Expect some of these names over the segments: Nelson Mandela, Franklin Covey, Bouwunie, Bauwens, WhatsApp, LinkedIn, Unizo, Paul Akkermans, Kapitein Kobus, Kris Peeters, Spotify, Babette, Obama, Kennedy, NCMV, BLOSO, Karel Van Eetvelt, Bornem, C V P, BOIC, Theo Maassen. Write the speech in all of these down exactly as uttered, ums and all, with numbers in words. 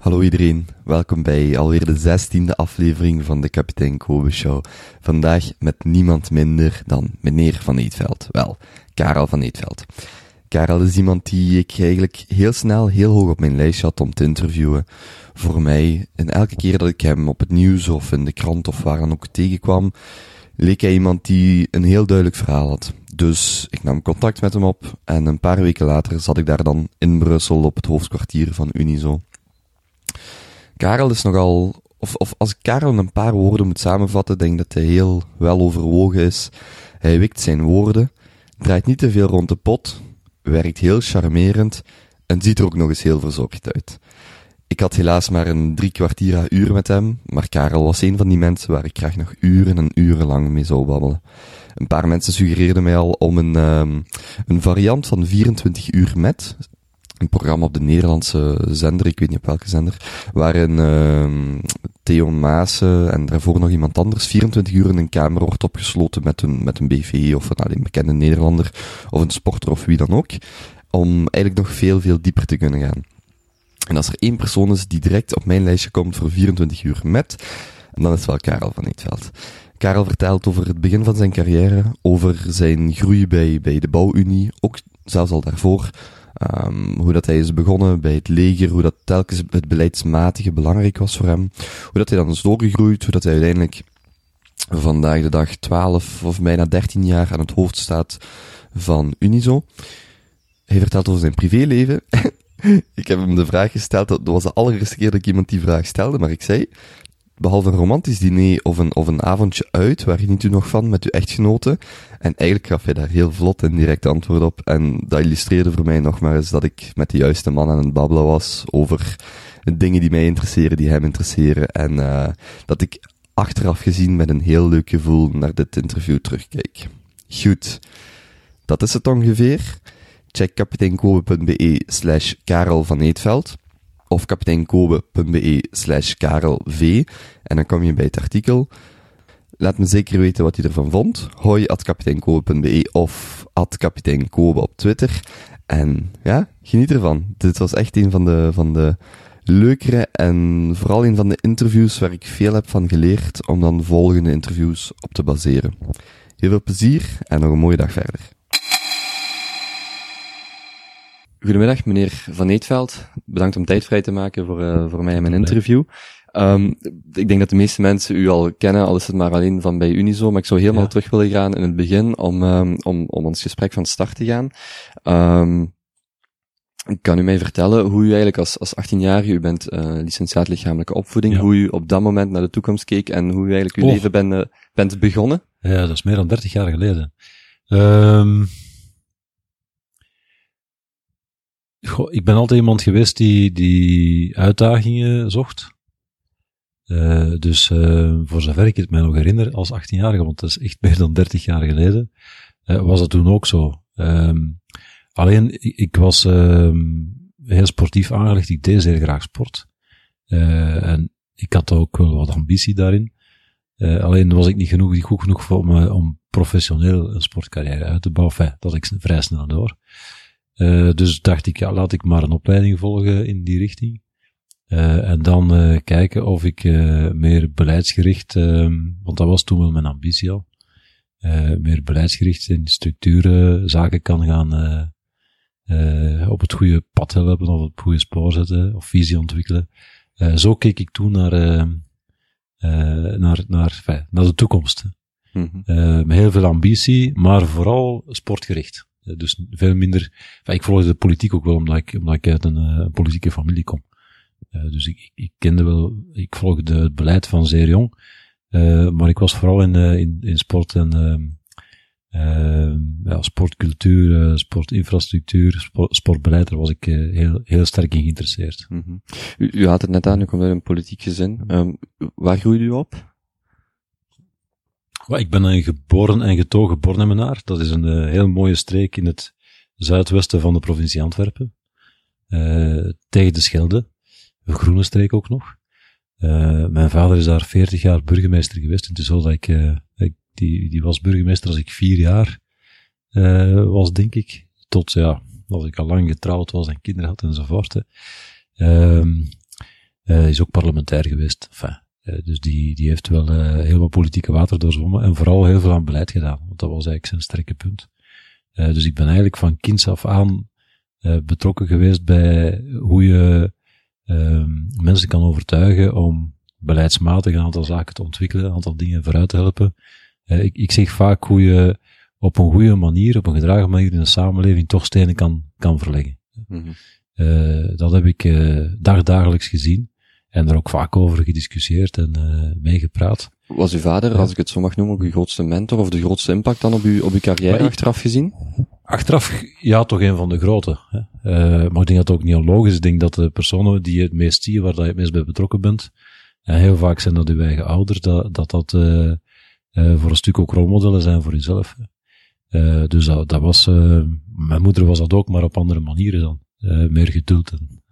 Hallo iedereen, welkom bij alweer de zestiende aflevering van de Kapitein Kobus Show. Vandaag met niemand minder dan meneer Van Eetvelt, wel, Karel Van Eetvelt. Karel is iemand die ik eigenlijk heel snel heel hoog op mijn lijstje had om te interviewen. Voor mij, en elke keer dat ik hem op het nieuws of in de krant of waar dan ook tegenkwam, leek hij iemand die een heel duidelijk verhaal had. Dus ik nam contact met hem op en een paar weken later zat ik daar dan in Brussel op het hoofdkwartier van Unizo. Karel is nogal, of, of als ik Karel in een paar woorden moet samenvatten, denk ik dat hij heel wel overwogen is. Hij wikt zijn woorden, draait niet te veel rond de pot, werkt heel charmerend en ziet er ook nog eens heel verzorgd uit. Ik had helaas maar een drie kwartier à uur met hem, maar Karel was een van die mensen waar ik graag nog uren en uren lang mee zou babbelen. Een paar mensen suggereerden mij al om een, um, een variant van vierentwintig uur met, een programma op de Nederlandse zender, ik weet niet op welke zender, waarin uh, Theo Maassen en daarvoor nog iemand anders vierentwintig uur in een kamer wordt opgesloten met een, met een B V of een, een bekende Nederlander of een sporter of wie dan ook, om eigenlijk nog veel, veel dieper te kunnen gaan. En als er één persoon is die direct op mijn lijstje komt voor vierentwintig uur met, dan is het wel Karel Van Eetvelt. Karel vertelt over het begin van zijn carrière, over zijn groei bij, bij de Bouwunie, ook zelfs al daarvoor, Um, hoe dat hij is begonnen bij het leger, hoe dat telkens het beleidsmatige belangrijk was voor hem, hoe dat hij dan is doorgegroeid, hoe dat hij uiteindelijk vandaag de dag twaalf of bijna dertien jaar aan het hoofd staat van Unizo. Hij vertelt over zijn privéleven. Ik heb hem de vraag gesteld, dat was de allereerste keer dat ik iemand die vraag stelde, maar ik zei, behalve een romantisch diner of een, of een avondje uit, waar geniet u nog van met uw echtgenoten? En eigenlijk gaf hij daar heel vlot en direct antwoord op. En dat illustreerde voor mij nog maar eens dat ik met de juiste man aan het babbelen was over dingen die mij interesseren, die hem interesseren. En uh, dat ik achteraf gezien met een heel leuk gevoel naar dit interview terugkeek. Goed, dat is het ongeveer. Check kapiteinkobe.be slash Karel Van Eetvelt. Of kapiteinkobe.be slash karelv. En dan kom je bij het artikel. Laat me zeker weten wat je ervan vond. Hoi at kapiteinkobe.be of at kapiteinkobe op Twitter. En ja, geniet ervan. Dit was echt een van de, van de leukere en vooral een van de interviews waar ik veel heb van geleerd om dan volgende interviews op te baseren. Heel veel plezier en nog een mooie dag verder. Goedemiddag, meneer Van Eetvelt. Bedankt om tijd vrij te maken voor, uh, voor mij en mijn interview. Um, ik denk dat de meeste mensen u al kennen, al is het maar alleen van bij Unizo, maar ik zou helemaal ja. terug willen gaan in het begin om, um, om, om ons gesprek van start te gaan. Um, kan u mij vertellen hoe u eigenlijk als, als achttienjarige, u bent uh, licentiaat lichamelijke opvoeding, ja. hoe u op dat moment naar de toekomst keek en hoe u eigenlijk uw oh. leven ben, uh, bent begonnen? Ja, dat is meer dan dertig jaar geleden. Um... Goh, ik ben altijd iemand geweest die, die uitdagingen zocht. Uh, dus uh, voor zover ik het mij nog herinner, als achttienjarige, want dat is echt meer dan dertig jaar geleden, uh, was dat toen ook zo. Um, alleen, ik, ik was um, heel sportief aangelegd, ik deed zeer graag sport. Uh, en ik had ook wel wat ambitie daarin. Uh, alleen was ik niet genoeg, niet goed genoeg voor om, uh, om professioneel een sportcarrière uit te bouwen. Enfin, dat had ik vrij snel door. Uh, dus dacht ik, ja, laat ik maar een opleiding volgen in die richting. Uh, en dan uh, kijken of ik uh, meer beleidsgericht, uh, want dat was toen wel mijn ambitie al, uh, meer beleidsgericht in structuren, zaken kan gaan uh, uh, op het goede pad helpen, of op het goede spoor zetten, of visie ontwikkelen. Uh, zo keek ik toen naar, uh, uh, naar, naar, enfin, naar de toekomst. Mm-hmm. Uh, met heel veel ambitie, maar vooral sportgericht. Dus veel minder, enfin, ik volgde de politiek ook wel, omdat ik, omdat ik uit een uh, politieke familie kom. Uh, dus ik, ik, ik kende wel, ik volgde het beleid van zeer jong, uh, maar ik was vooral in, uh, in, in sport en, uh, uh, ja, sportcultuur, uh, sportinfrastructuur, sport, sportbeleid, daar was ik uh, heel, heel sterk in geïnteresseerd. Mm-hmm. U, u had het net aan, u komt uit een politiek gezin. Um, waar groeide u op? Ik ben een geboren en getogen Bornemenaar. Dat is een uh, heel mooie streek in het zuidwesten van de provincie Antwerpen. Uh, tegen de Schelde. Een groene streek ook nog. Uh, mijn vader is daar veertig jaar burgemeester geweest. Het is zo dat ik, uh, ik die, die was burgemeester als ik vier jaar uh, was, denk ik. Tot, ja, als ik al lang getrouwd was en kinderen had enzovoort. Hè. Uh, Uh, is ook parlementair geweest. Enfin, uh, dus die, die heeft wel uh, heel wat politieke water doorzwommen en vooral heel veel aan beleid gedaan. Want dat was eigenlijk zijn sterke punt. Uh, dus ik ben eigenlijk van kinds af aan uh, betrokken geweest bij hoe je uh, mensen kan overtuigen om beleidsmatig een aantal zaken te ontwikkelen, een aantal dingen vooruit te helpen. Uh, ik, ik zeg vaak hoe je op een goede manier, op een gedragen manier in de samenleving toch stenen kan, kan verleggen. Mm-hmm. Uh, dat heb ik uh, dagdagelijks gezien en er ook vaak over gediscussieerd en uh, meegepraat. Was uw vader, als ik het zo mag noemen, ook uw grootste mentor of de grootste impact dan op uw, op uw carrière ik, achteraf gezien? Achteraf, ja, toch een van de grote. Hè. Uh, maar ik denk dat het ook niet onlogisch is. Ik denk dat de personen die je het meest ziet, waar je het meest bij betrokken bent, en heel vaak zijn dat uw eigen ouders, dat dat, dat uh, uh, voor een stuk ook rolmodellen zijn voor jezelf. Uh, dus dat, dat was, uh, mijn moeder was dat ook, maar op andere manieren dan. Uh, meer geduld en,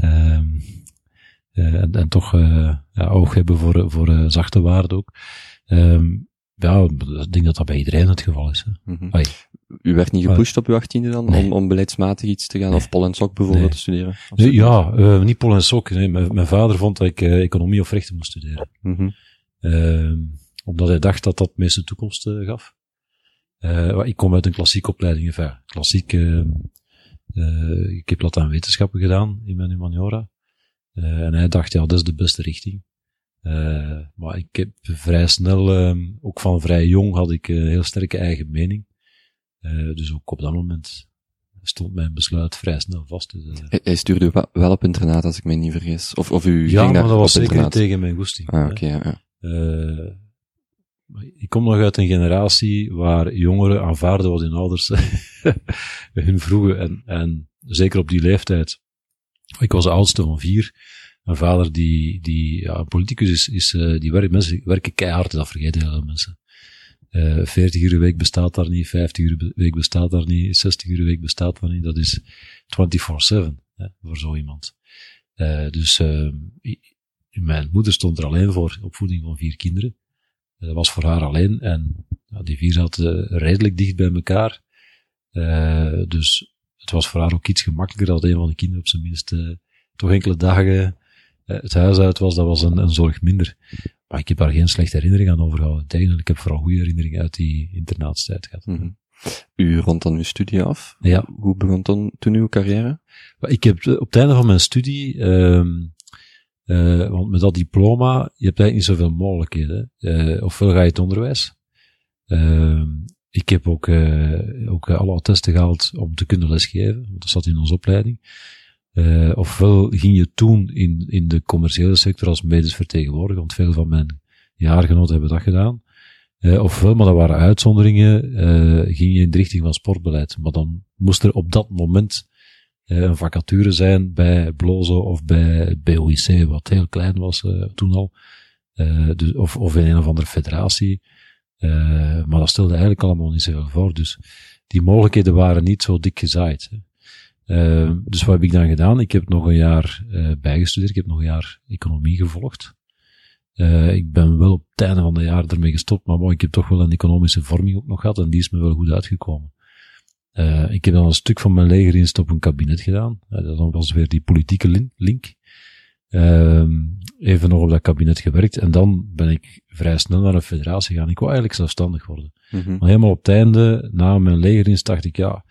uh, uh, en, en toch uh, ja, oog hebben voor, voor uh, zachte waarden ook. Uh, ja, ik denk dat dat bij iedereen het geval is. Hè. Mm-hmm. U werd niet gepusht uh, op uw achttiende dan, nee. om, om beleidsmatig iets te gaan, nee. of Pol en Sok bijvoorbeeld nee. te studeren? Nee, ja, uh, niet Pol en Sok. Nee. M- mijn vader vond dat ik uh, economie of rechten moest studeren. Mm-hmm. Uh, omdat hij dacht dat dat de meeste toekomst uh, gaf. Uh, ik kom uit een klassieke opleiding. Enfin, klassiek... Uh, Uh, ik heb Latijn-wetenschappen gedaan in mijn humaniora. Uh, en hij dacht, ja, dat is de beste richting. Uh, maar ik heb vrij snel, uh, ook van vrij jong, had ik een heel sterke eigen mening. Uh, dus ook op dat moment stond mijn besluit vrij snel vast. Dus, uh, hij, hij stuurde wa- wel op internaat, als ik me niet vergis. Of, of u ja, ging maar dat was zeker internaat. Tegen mijn goesting. Ah, oké, okay, ja, ja. Uh, Ik kom nog uit een generatie waar jongeren aanvaarden wat hun ouders hun vroegen. En, en zeker op die leeftijd. Ik was de oudste van vier. Mijn vader, die, die ja, een politicus is, is die werkt, mensen werken keihard, dat vergeten heel veel mensen. Uh, veertig uur een week bestaat daar niet, vijftig uur een week bestaat daar niet, zestig uur een week bestaat daar niet. Dat is vierentwintig zeven hè, voor zo iemand. Uh, dus uh, mijn moeder stond er alleen voor, opvoeding van vier kinderen. Dat was voor haar alleen en nou, die vier zaten redelijk dicht bij elkaar. Uh, dus het was voor haar ook iets gemakkelijker dat een van de kinderen op zijn minst uh, toch enkele dagen uh, het huis uit was. Dat was een, een zorg minder. Maar ik heb daar geen slechte herinneringen aan overgehouden. Tegendeel, ik heb vooral goede herinneringen uit die internaatstijd gehad. Mm-hmm. U rond dan uw studie af. Ja. Hoe begon dan toen uw carrière? Ik heb op het einde van mijn studie... Um, Uh, want met dat diploma, je hebt eigenlijk niet zoveel mogelijkheden. Uh, ofwel ga je het onderwijs. Uh, ik heb ook, uh, ook alle attesten gehaald om te kunnen lesgeven. Want dat zat in onze opleiding. Uh, ofwel ging je toen in, in de commerciële sector als medisch vertegenwoordiger. Want veel van mijn jaargenoten hebben dat gedaan. Uh, ofwel, maar dat waren uitzonderingen, uh, ging je in de richting van sportbeleid. Maar dan moest er op dat moment... een vacature zijn bij BLOSO of bij B O I C, wat heel klein was uh, toen al, uh, dus, of, of in een of andere federatie. Uh, maar dat stelde eigenlijk allemaal niet zoveel voor, dus die mogelijkheden waren niet zo dik gezaaid. Hè. Uh, dus wat heb ik dan gedaan? Ik heb nog een jaar uh, bijgestudeerd, ik heb nog een jaar economie gevolgd. Uh, ik ben wel op het einde van het jaar ermee gestopt, maar wow, ik heb toch wel een economische vorming ook nog gehad en die is me wel goed uitgekomen. Uh, ik heb dan een stuk van mijn legerdienst op een kabinet gedaan. Uh, dat was weer die politieke link. Uh, even nog op dat kabinet gewerkt. En dan ben ik vrij snel naar een federatie gegaan. Ik wou eigenlijk zelfstandig worden. Mm-hmm. Maar helemaal op het einde, na mijn legerdienst, dacht ik, ja,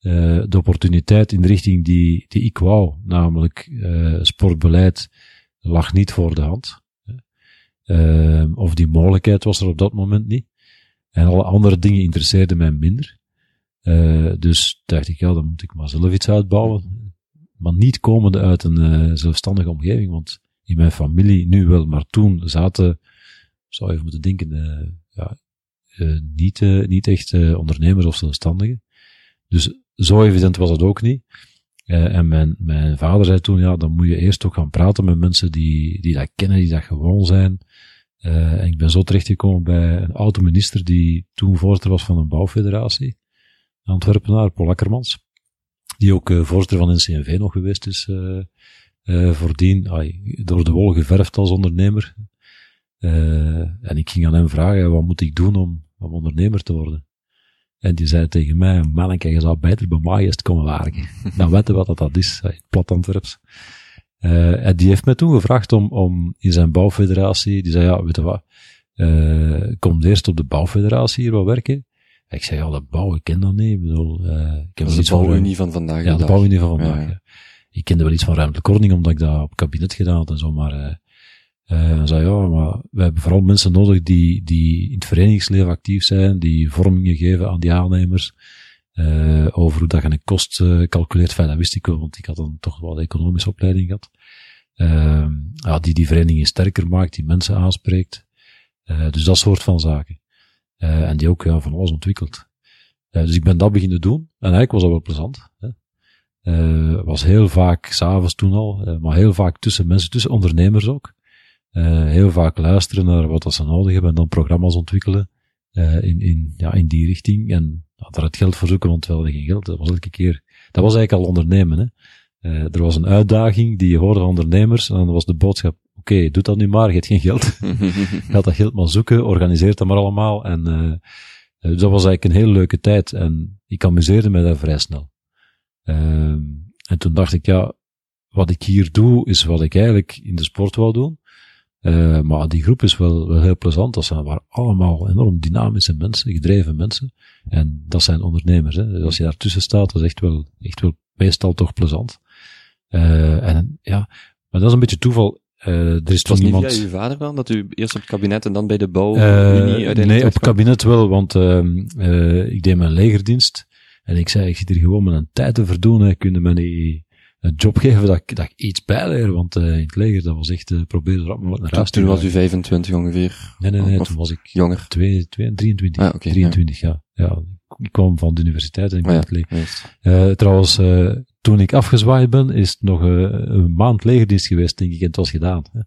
uh, de opportuniteit in de richting die, die ik wou, namelijk uh, sportbeleid, lag niet voor de hand. Uh, of die mogelijkheid was er op dat moment niet. En alle andere dingen interesseerden mij minder. Uh, dus dacht ik, ja, dan moet ik maar zelf iets uitbouwen. Maar niet komende uit een uh, zelfstandige omgeving, want in mijn familie, nu wel, maar toen zaten, zou je even moeten denken, uh, ja, uh, niet, uh, niet echt uh, ondernemers of zelfstandigen. Dus zo evident was dat ook niet. Uh, en mijn, mijn vader zei toen, ja, dan moet je eerst ook gaan praten met mensen die, die dat kennen, die dat gewoon zijn. Uh, en ik ben zo terechtgekomen bij een oude minister die toen voorzitter was van een bouwfederatie. Antwerpenaar, Paul Akkermans, die ook uh, voorzitter van N C M V nog geweest is, uh, uh, voordien ay, door de wol geverfd als ondernemer. Uh, en ik ging aan hem vragen, wat moet ik doen om, om ondernemer te worden? En die zei tegen mij, manneke, je zou beter bij mij eens komen werken. Dan weten we wat dat is, ay, plat Antwerps. Uh, die heeft mij toen gevraagd om, om in zijn bouwfederatie, die zei, ja, weet je wat, uh, kom eerst op de bouwfederatie hier wat werken. Ik zei, ja, dat bouwen, ik ken dat niet. Ik bedoel, uh, ik heb dat is de bouwunie van, van vandaag. Ja, de bouwunie van vandaag. Ja, ja. Ik kende wel iets van ruimtelijke ordening, omdat ik dat op kabinet gedaan had en zo, maar uh, uh, zei, ja, maar we hebben vooral mensen nodig die, die in het verenigingsleven actief zijn, die vormingen geven aan die aannemers, uh, over hoe dat je een kost uh, calculeert. Enfin, dat wist ik wel, want ik had dan toch wel de economische opleiding gehad. Uh, ja, die die verenigingen sterker maakt, die mensen aanspreekt. Uh, dus dat soort van zaken. Uh, en die ook ja, van alles ontwikkeld. Uh, dus ik ben dat beginnen doen. En eigenlijk was dat wel plezant. Hè. Uh, was heel vaak, s'avonds toen al, uh, maar heel vaak tussen mensen, tussen ondernemers ook. Uh, heel vaak luisteren naar wat dat ze nodig hebben en dan programma's ontwikkelen uh, in, in, ja, in die richting. En ja, daar het geld voor zoeken, want we hadden geen geld. Dat was elke keer, dat was eigenlijk al ondernemen. Hè. Uh, er was een uitdaging die je hoorde van ondernemers en dan was de boodschap, oké, okay, doe dat nu maar, je hebt geen geld. Gaat dat geld maar zoeken, organiseert dat maar allemaal. En uh, dus dat was eigenlijk een hele leuke tijd. En ik amuseerde mij daar vrij snel. Uh, en toen dacht ik, ja, wat ik hier doe, is wat ik eigenlijk in de sport wou doen. Uh, maar die groep is wel, wel heel plezant. Dat zijn, waren allemaal enorm dynamische mensen, gedreven mensen. En dat zijn ondernemers. Hè. Dus als je daartussen staat, dat is echt wel, echt wel meestal toch plezant. Uh, en ja, maar dat is een beetje toeval. Uh, er is was niet iemand... via uw vader dan, dat u eerst op het kabinet en dan bij de bouw? Uh, nee, op het kabinet wel, want uh, uh, ik deed mijn legerdienst en ik zei, ik zit hier gewoon met een tijd te verdoen, hè. Kun je me niet een job geven dat ik, dat ik iets bijleer, want uh, in het leger, dat was echt, uh, probeer er allemaal naar huis te Toen was u vijfentwintig ongeveer? Nee, nee, nee, of toen was ik jonger. twee, twee, drieëntwintig, ah, okay, drieëntwintig ja. Ja. ja. Ik kwam van de universiteit en ik ben ah, ja, het leger. Uh, trouwens... Uh, Toen ik afgezwaaid ben, is het nog een, een maand legerdienst geweest, denk ik, en het was gedaan. Hè.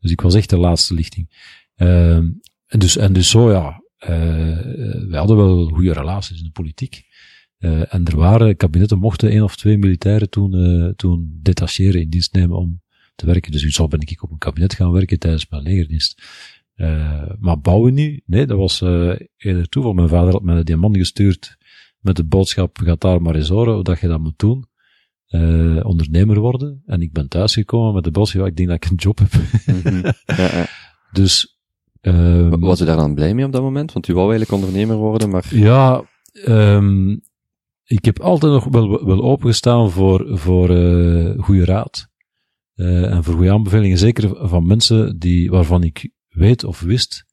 Dus ik was echt de laatste lichting. Uh, en, dus, en dus zo, ja, uh, wij hadden wel goede relaties in de politiek. Uh, en er waren, kabinetten mochten één of twee militairen toen, uh, toen detacheren, in dienst nemen om te werken. Dus zo ben ik op een kabinet gaan werken tijdens mijn legerdienst. Uh, maar bouwen niet, nee, dat was uh, eerder toeval. Mijn vader had mij een diamant gestuurd met de boodschap, ga daar maar eens horen, hoe dat je dat moet doen. Uh, ondernemer worden. En ik ben thuisgekomen met de bos. Ja, ik denk dat ik een job heb. Mm-hmm. ja, ja. Dus... Um, was u daar dan blij mee op dat moment? Want u wou eigenlijk ondernemer worden, maar... Ja, um, ik heb altijd nog wel, wel opengestaan voor, voor uh, goede raad. Uh, en voor goede aanbevelingen. Zeker van mensen die, waarvan ik weet of wist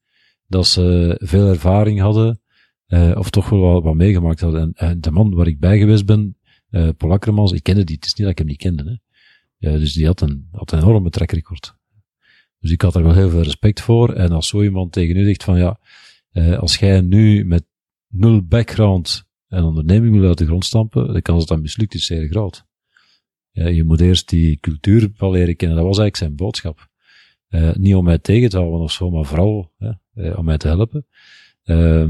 dat ze veel ervaring hadden uh, of toch wel wat, wat meegemaakt hadden. En, en de man waar ik bij geweest ben, Uh, Paul Akkermans, ik kende die, het is niet dat ik hem niet kende. Hè. Ja, dus die had een, had een enorme trackrecord. Dus ik had er wel heel veel respect voor. En als zo iemand tegen u zegt van ja, uh, als jij nu met nul background een onderneming wil uit de grond stampen, de kans dat dat mislukt is zeer groot. Uh, je moet eerst die cultuur wel leren kennen. Dat was eigenlijk zijn boodschap. Uh, niet om mij tegen te houden of zo, maar vooral hè, uh, om mij te helpen. Uh,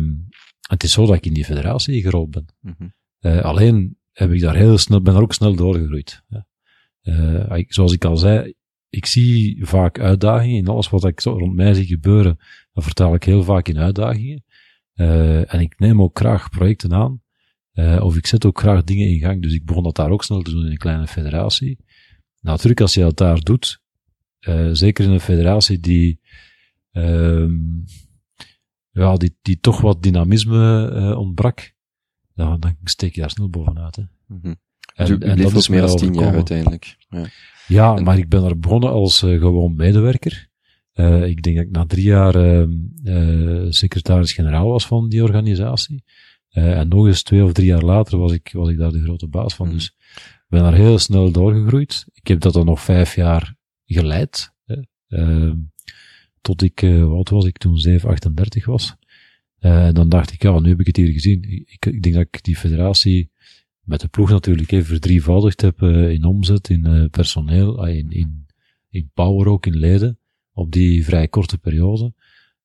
het is zo dat ik in die federatie gerold ben. Mm-hmm. Uh, alleen heb ik daar heel snel, ben er ook snel doorgegroeid. Uh, ik, zoals ik al zei, ik zie vaak uitdagingen in alles wat ik zo rond mij zie gebeuren, dat vertaal ik heel vaak in uitdagingen. Uh, en ik neem ook graag projecten aan, uh, of ik zet ook graag dingen in gang, dus ik begon dat daar ook snel te doen in een kleine federatie. Nou, natuurlijk, als je dat daar doet, uh, zeker in een federatie die, uh, ja, die, die toch wat dynamisme uh, ontbrak, nou, dan steek je daar snel bovenuit. Hè. Mm-hmm. En, dus u, u en dat is meer dan tien jaar uiteindelijk. Ja, ja en, maar ik ben er begonnen als uh, gewoon medewerker. Uh, ik denk dat ik na drie jaar uh, uh, secretaris-generaal was van die organisatie. Uh, en nog eens twee of drie jaar later was ik, was ik daar de grote baas van. Mm. Dus ik ben daar heel snel doorgegroeid. Ik heb dat dan nog vijf jaar geleid. Hè. Uh, tot ik, uh, wat was ik toen, zeven, achtendertig was. En uh, dan dacht ik, ja, nu heb ik het hier gezien. Ik, ik denk dat ik die federatie met de ploeg natuurlijk even verdrievoudigd heb uh, in omzet, in uh, personeel, uh, in, in, in power ook, in leden, op die vrij korte periode.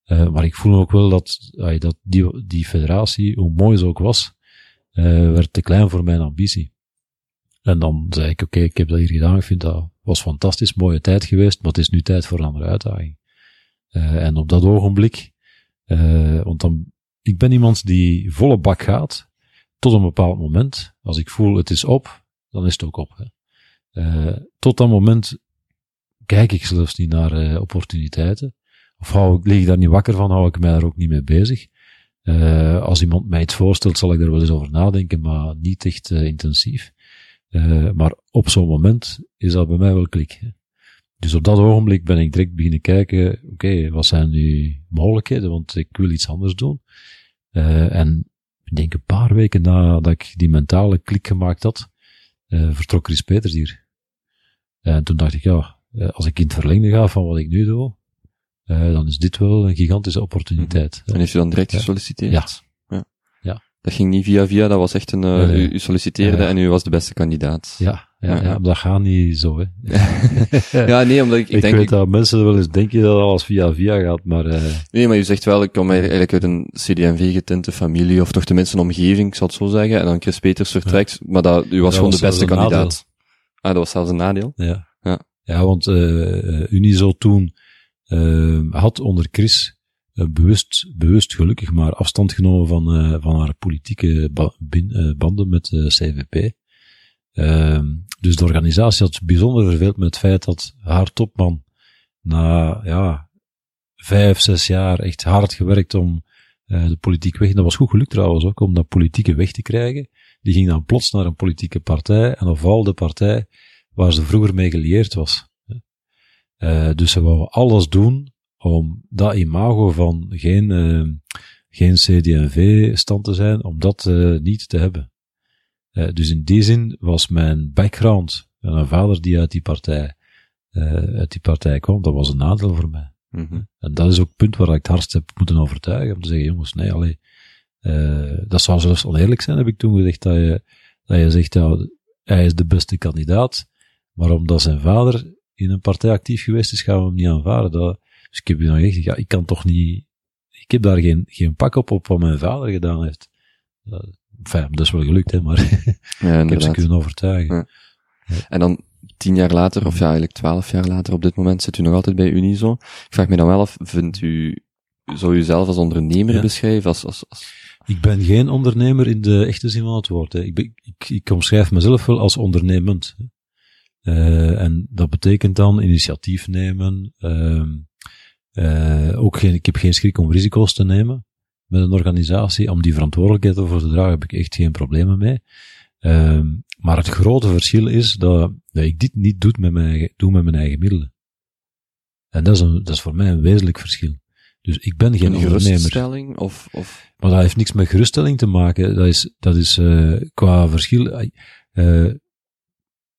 Uh, maar ik voel ook wel dat, uh, dat die, die federatie, hoe mooi ze ook was, uh, werd te klein voor mijn ambitie. En dan zei ik, oké, okay, ik heb dat hier gedaan, ik vind dat was fantastisch, mooie tijd geweest, maar het is nu tijd voor een andere uitdaging. Uh, en op dat ogenblik... Uh, want dan, ik ben iemand die volle bak gaat, tot een bepaald moment. Als ik voel het is op, dan is het ook op. Hè. Uh, tot dat moment kijk ik zelfs niet naar uh, opportuniteiten. Of hou ik, lig ik daar niet wakker van, hou ik mij daar ook niet mee bezig. Uh, als iemand mij iets voorstelt, zal ik er wel eens over nadenken, maar niet echt uh, intensief. Uh, maar op zo'n moment is dat bij mij wel klik. Hè. Dus op dat ogenblik ben ik direct beginnen kijken, oké, okay, wat zijn nu mogelijkheden, want ik wil iets anders doen. Uh, en ik denk een paar weken nadat ik die mentale klik gemaakt had, uh, vertrok Kris Peeters hier. En toen dacht ik, ja, als ik in het verlengde ga van wat ik nu doe, uh, dan is dit wel een gigantische opportuniteit. Mm-hmm. En heeft u dan direct gesolliciteerd? Ja. Ja. ja. Dat ging niet via via, dat was echt een, uh, nee. u, u solliciteerde uh, en u was de beste kandidaat. Ja. Ja, ja, dat gaat niet zo, hè. ja, nee, omdat ik, ik, ik denk... Ik weet dat mensen wel eens denken dat alles via via gaat, maar... Uh... Nee, maar je zegt wel, ik kom eigenlijk uit een C D M V-getinte familie, of toch tenminste een omgeving, ik zal het zo zeggen, en dan Kris Peeters vertrekt, ja. maar dat, u was dat gewoon was de beste kandidaat. Ah, dat was zelfs een nadeel? Ja. Ja, ja want uh, Unizo toen uh, had onder Kris uh, bewust, bewust gelukkig, maar afstand genomen van, uh, van haar politieke ba- bin, uh, banden met de uh, C V P. Uh, dus de organisatie had bijzonder verveeld met het feit dat haar topman na ja, vijf, zes jaar echt hard gewerkt om uh, de politiek weg, en dat was goed gelukt trouwens ook, om dat politieke weg te krijgen. Die ging dan plots naar een politieke partij, en ofwel de partij waar ze vroeger mee gelieerd was. Uh, dus ze wou alles doen om dat imago van geen, uh, geen C D M V-stand te zijn, om dat uh, niet te hebben. Uh, dus in die zin was mijn background, mijn vader die uit die partij, uh, uit die partij kwam, dat was een nadeel voor mij. Mm-hmm. En dat is ook het punt waar ik het hardst heb moeten overtuigen, om te zeggen, jongens, nee, allee, uh, dat zou zelfs oneerlijk zijn, heb ik toen gezegd, dat je, dat je zegt, ja, hij is de beste kandidaat, maar omdat zijn vader in een partij actief geweest is, gaan we hem niet aanvaarden. Dat, dus ik heb je dan gezegd, ja, ik kan toch niet, ik heb daar geen, geen pak op op wat mijn vader gedaan heeft. Dat, Enfin, dat is wel gelukt, hè, maar ja, ik heb ze kunnen overtuigen. Ja. Ja. En dan tien jaar later, of ja, eigenlijk twaalf jaar later op dit moment, zit u nog altijd bij Unizo. Ik vraag me dan wel af, vindt u, zou u zelf als ondernemer ja. beschrijven? Als, als, als... Ik ben geen ondernemer in de echte zin van het woord. Hè. Ik, ben, ik, ik omschrijf mezelf wel als ondernemend. Hè. Uh, en dat betekent dan initiatief nemen. Uh, uh, ook geen, ik heb geen schrik om risico's te nemen. Met een organisatie, om die verantwoordelijkheid ervoor te dragen, heb ik echt geen problemen mee. Um, maar het grote verschil is dat, dat ik dit niet doe met, mijn, doe met mijn eigen middelen. En dat is, een, dat is voor mij een wezenlijk verschil. Dus ik ben geen een ondernemer. Geruststelling? Of, of? Maar dat heeft niks met geruststelling te maken. Dat is, dat is uh, qua verschil... Uh,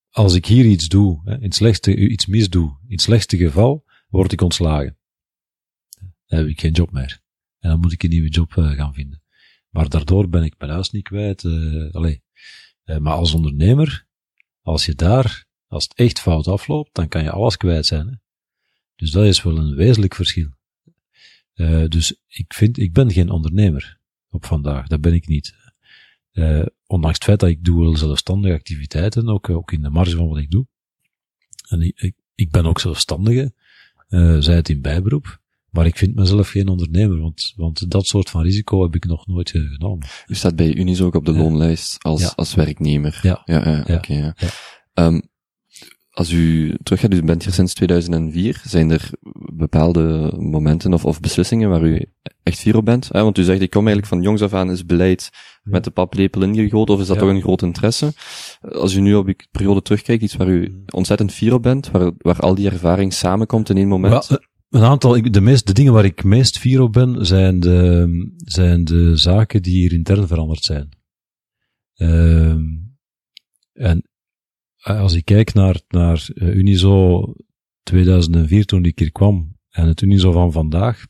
als ik hier iets doe, uh, in het slechtste, iets misdoe, in het slechtste geval, word ik ontslagen. Dan heb ik geen job meer. En dan moet ik een nieuwe job uh, gaan vinden. Maar daardoor ben ik mijn huis niet kwijt. Uh, allee. Uh, maar als ondernemer, als je daar, als het echt fout afloopt, dan kan je alles kwijt zijn. Hè? Dus dat is wel een wezenlijk verschil. Uh, dus ik vind, ik ben geen ondernemer op vandaag. Dat ben ik niet. Uh, ondanks het feit dat ik doe wel zelfstandige activiteiten, ook, ook in de marge van wat ik doe. En ik, ik, ik ben ook zelfstandige, uh, zij het in bijberoep. Maar ik vind mezelf geen ondernemer, want, want dat soort van risico heb ik nog nooit uh, genomen. U staat bij Unizo ook op de ja. loonlijst als, ja. als werknemer. Ja. ja, ja, ja. Okay, ja. ja. Um, als u terug gaat, u bent hier sinds tweeduizend vier, zijn er bepaalde momenten of, of beslissingen waar u echt fier op bent? Eh, want u zegt, ik kom eigenlijk van jongs af aan, is beleid met de paplepel ingegoten, of is dat ja. toch een groot interesse? Als u nu op die periode terugkijkt, iets waar u ontzettend fier op bent, waar, waar al die ervaring samenkomt in één moment... Well, uh, Een aantal, de meest, de dingen waar ik meest fier op ben, zijn de, zijn de zaken die hier intern veranderd zijn. Uh, en als ik kijk naar, naar Unizo tweeduizend vier, toen ik hier kwam, en het Unizo van vandaag,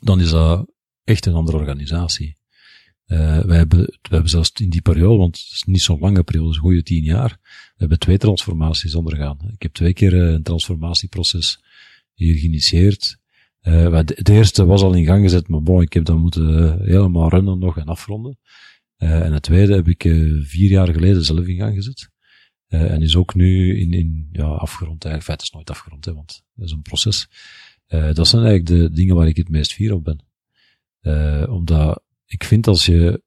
dan is dat echt een andere organisatie. Uh, wij hebben, wij hebben zelfs in die periode, want het is niet zo'n lange periode, het is een goede tien jaar, we hebben twee transformaties ondergaan. Ik heb twee keer een transformatieproces hier geïnitieerd. Uh, de, de eerste was al in gang gezet, maar bon, ik heb dat moeten uh, helemaal runnen nog en afronden. Uh, en het tweede heb ik uh, vier jaar geleden zelf in gang gezet. Uh, en is ook nu in, in ja, afgerond, eigenlijk. Feit is nooit afgerond, hè, want dat is een proces. Uh, dat zijn eigenlijk de dingen waar ik het meest fier op ben. Uh, omdat ik vind als je,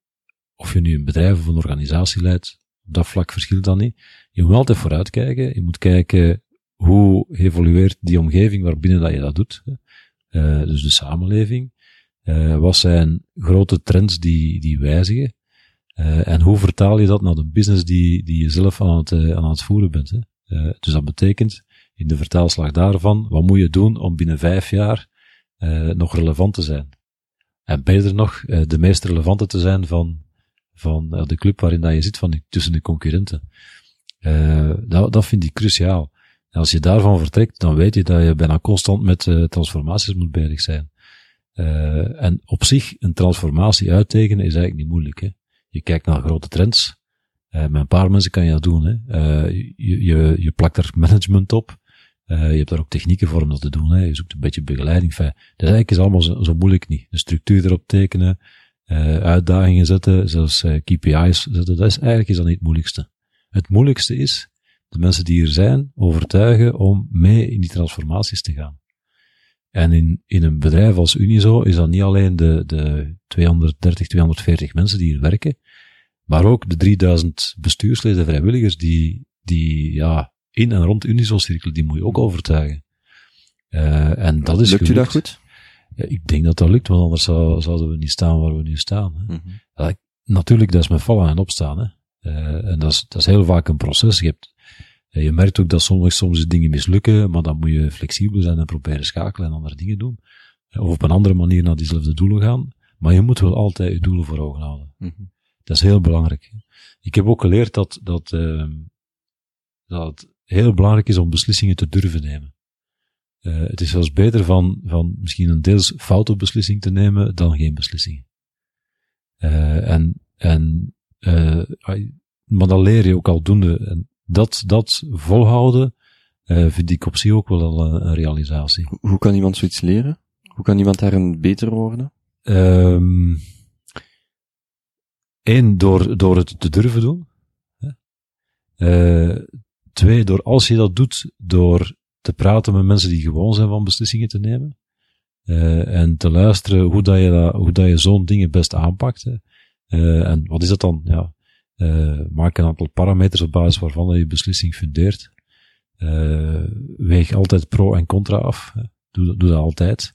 of je nu een bedrijf of een organisatie leidt, op dat vlak verschilt dat niet. Je moet altijd vooruitkijken. Je moet kijken hoe evolueert die omgeving waarbinnen dat je dat doet? Uh, dus de samenleving. Uh, wat zijn grote trends die, die wijzigen? Uh, en hoe vertaal je dat naar de business die, die je zelf aan het, uh, aan het voeren bent? Hè? Uh, dus dat betekent, in de vertaalslag daarvan, wat moet je doen om binnen vijf jaar uh, nog relevant te zijn? En beter nog, uh, de meest relevante te zijn van, van uh, de club waarin dat je zit, van die, tussen de concurrenten. Uh, dat, dat vind ik cruciaal. En als je daarvan vertrekt, dan weet je dat je bijna constant met uh, transformaties moet bezig zijn. Uh, en op zich, een transformatie uittekenen is eigenlijk niet moeilijk, hè. Je kijkt naar grote trends. Uh, met een paar mensen kan je dat doen, hè. Uh, je, je, je plakt er management op. Uh, je hebt daar ook technieken voor om dat te doen, hè. Je zoekt een beetje begeleiding. Enfin, dat is eigenlijk is allemaal zo, zo moeilijk niet. De structuur erop tekenen, uh, uitdagingen zetten, zelfs uh, K P I's zetten. Dat is eigenlijk is dat niet het moeilijkste. Het moeilijkste is de mensen die hier zijn overtuigen om mee in die transformaties te gaan. En in, in een bedrijf als Unizo is dat niet alleen de, de tweehonderddertig, tweehonderdveertig mensen die hier werken, maar ook de drieduizend bestuursleden, vrijwilligers die, die, ja, in en rond Unizo-cirkel, die moet je ook overtuigen. Uh, en dat is Lukt gelukt. U dat goed? Ja, ik denk dat dat lukt, want anders zou, zouden we niet staan waar we nu staan. Hè. Mm-hmm. Ja, natuurlijk, dat is met vallen en opstaan. Hè. Uh, en dat is, dat is heel vaak een proces. Je hebt, je merkt ook dat soms, soms dingen mislukken, maar dan moet je flexibel zijn en proberen schakelen en andere dingen doen. Of op een andere manier naar diezelfde doelen gaan. Maar je moet wel altijd je doelen voor ogen houden. Mm-hmm. Dat is heel belangrijk. Ik heb ook geleerd dat, dat, uh, dat het heel belangrijk is om beslissingen te durven nemen. Uh, het is zelfs beter van, van misschien een deels foute beslissing te nemen dan geen beslissingen. Uh, en, en, uh, maar dat leer je ook al doende. En dat, dat volhouden, uh, vind ik op zich ook wel al een, een realisatie. Hoe kan iemand zoiets leren? Hoe kan iemand daarin beter worden? Um, Eén, door, door het te durven doen. Uh, twee, door als je dat doet, door te praten met mensen die gewoon zijn van beslissingen te nemen. Uh, en te luisteren hoe dat je, dat, hoe dat je zo'n dingen best aanpakt. Hè. Uh, en wat is dat dan? Ja, uh, maak een aantal parameters op basis waarvan je beslissing fundeert. Uh, weeg altijd pro en contra af. Doe, doe dat altijd.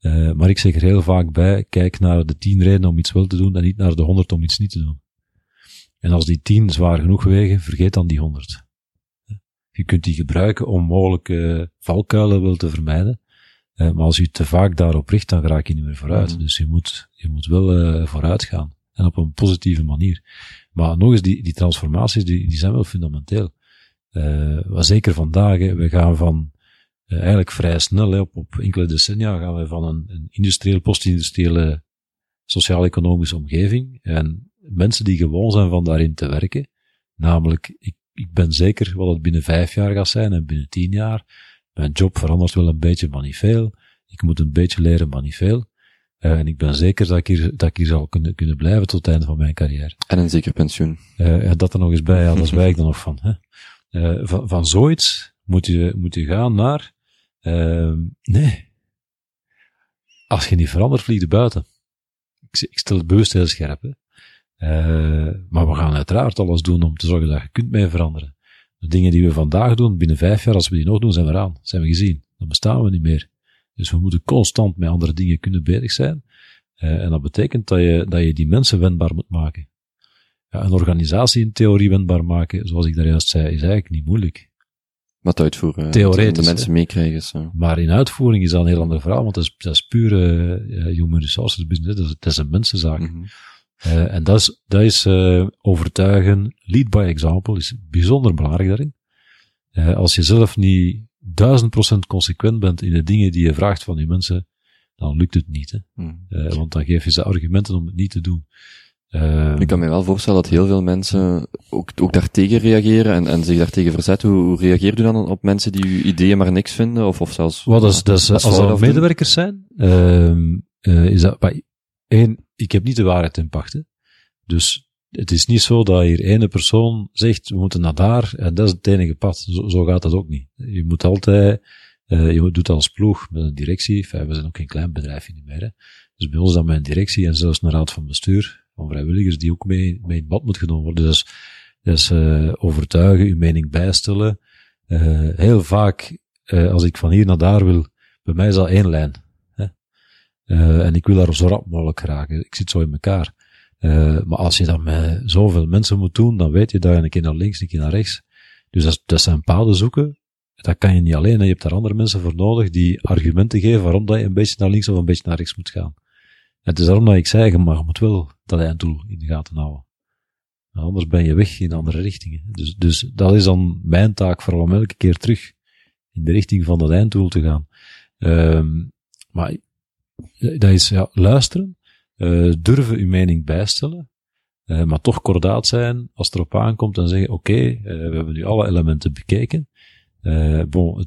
Uh, maar ik zeg er heel vaak bij, kijk naar de tien redenen om iets wel te doen en niet naar de honderd om iets niet te doen. En als die tien zwaar genoeg wegen, vergeet dan die honderd. Je kunt die gebruiken om mogelijke valkuilen wel te vermijden. Uh, maar als je te vaak daarop richt, dan raak je niet meer vooruit. Mm-hmm. Dus je moet, je moet wel uh, vooruit gaan. En op een positieve manier. Maar nog eens, die, die transformaties, die, die zijn wel fundamenteel. Uh, wat zeker vandaag, hè, we gaan van Uh, eigenlijk vrij snel, hè, op, op enkele decennia gaan we van een, een industrieel, post-industriële, sociaal-economische omgeving en mensen die gewoon zijn van daarin te werken, namelijk, ik, ik ben zeker wat het binnen vijf jaar gaat zijn en binnen tien jaar, mijn job verandert wel een beetje, maar niet veel, ik moet een beetje leren, maar niet veel, uh, en ik ben zeker dat ik hier, dat ik hier zal kunnen, kunnen blijven tot het einde van mijn carrière. En een zeker pensioen. Uh, dat er nog eens bij, ja, daar zwijg ik dan nog van. Hè. Uh, van, van zoiets moet je, moet je gaan naar Uh, nee. Als je niet verandert, vlieg je buiten. Ik, ik stel het bewust heel scherp. Hè. Uh, maar we gaan uiteraard alles doen om te zorgen dat je kunt mee veranderen. De dingen die we vandaag doen, binnen vijf jaar, als we die nog doen, zijn we eraan. Zijn we gezien. Dan bestaan we niet meer. Dus we moeten constant met andere dingen kunnen bezig zijn. Uh, en dat betekent dat je, dat je die mensen wendbaar moet maken. Ja, een organisatie in theorie wendbaar maken, zoals ik daar juist zei, is eigenlijk niet moeilijk. Wat uitvoeren, de mensen meekrijgen. Zo. Maar in uitvoering is dat een heel ander verhaal, want dat is, dat is pure uh, human resources business, dat is, dat is een mensenzaak. Mm-hmm. Uh, en dat is, dat is uh, overtuigen, lead by example, is bijzonder belangrijk daarin. Uh, als je zelf niet duizend procent consequent bent in de dingen die je vraagt van die mensen, dan lukt het niet. Hè? Mm-hmm. Uh, want dan geef je ze argumenten om het niet te doen. Uh, ik kan me wel voorstellen dat heel veel mensen ook, ook daartegen reageren en, en zich daartegen verzetten. Hoe, hoe reageert u dan op mensen die uw ideeën maar niks vinden? Of, of zelfs, well, das, das, als, als er medewerkers zijn, uh, uh, is dat, maar, één, ik heb niet de waarheid in pacht. Hè. Dus het is niet zo dat hier ene persoon zegt, we moeten naar daar en dat is het enige pad. Zo, zo gaat dat ook niet. Je moet altijd, uh, je doet als ploeg met een directie. Enfin, we zijn ook geen klein bedrijfje niet meer. Hè. Dus bij ons dan met een directie en zelfs een raad van bestuur. Van vrijwilligers die ook mee, mee in bad moet genomen worden. Dus, dus uh, overtuigen, uw mening bijstellen, Uh, heel vaak, uh, als ik van hier naar daar wil, bij mij is dat één lijn. Hè? Uh, en ik wil daar zo rap mogelijk geraken. Ik zit zo in elkaar. Uh, maar als je dat met zoveel mensen moet doen, dan weet je dat je een keer naar links, een keer naar rechts. Dus dat, dat zijn paden zoeken. Dat kan je niet alleen. Hè? Je hebt daar andere mensen voor nodig die argumenten geven waarom dat je een beetje naar links of een beetje naar rechts moet gaan. En het is daarom dat ik zei, maar je moet wel dat einddoel in de gaten houden. Nou, anders ben je weg in andere richtingen. Dus, dus dat is dan mijn taak, vooral om elke keer terug in de richting van dat einddoel te gaan. Um, maar dat is ja, luisteren, uh, durven uw mening bijstellen, uh, maar toch kordaat zijn als het erop aankomt en zeggen, oké, okay, uh, we hebben nu alle elementen bekeken. Uh, bon,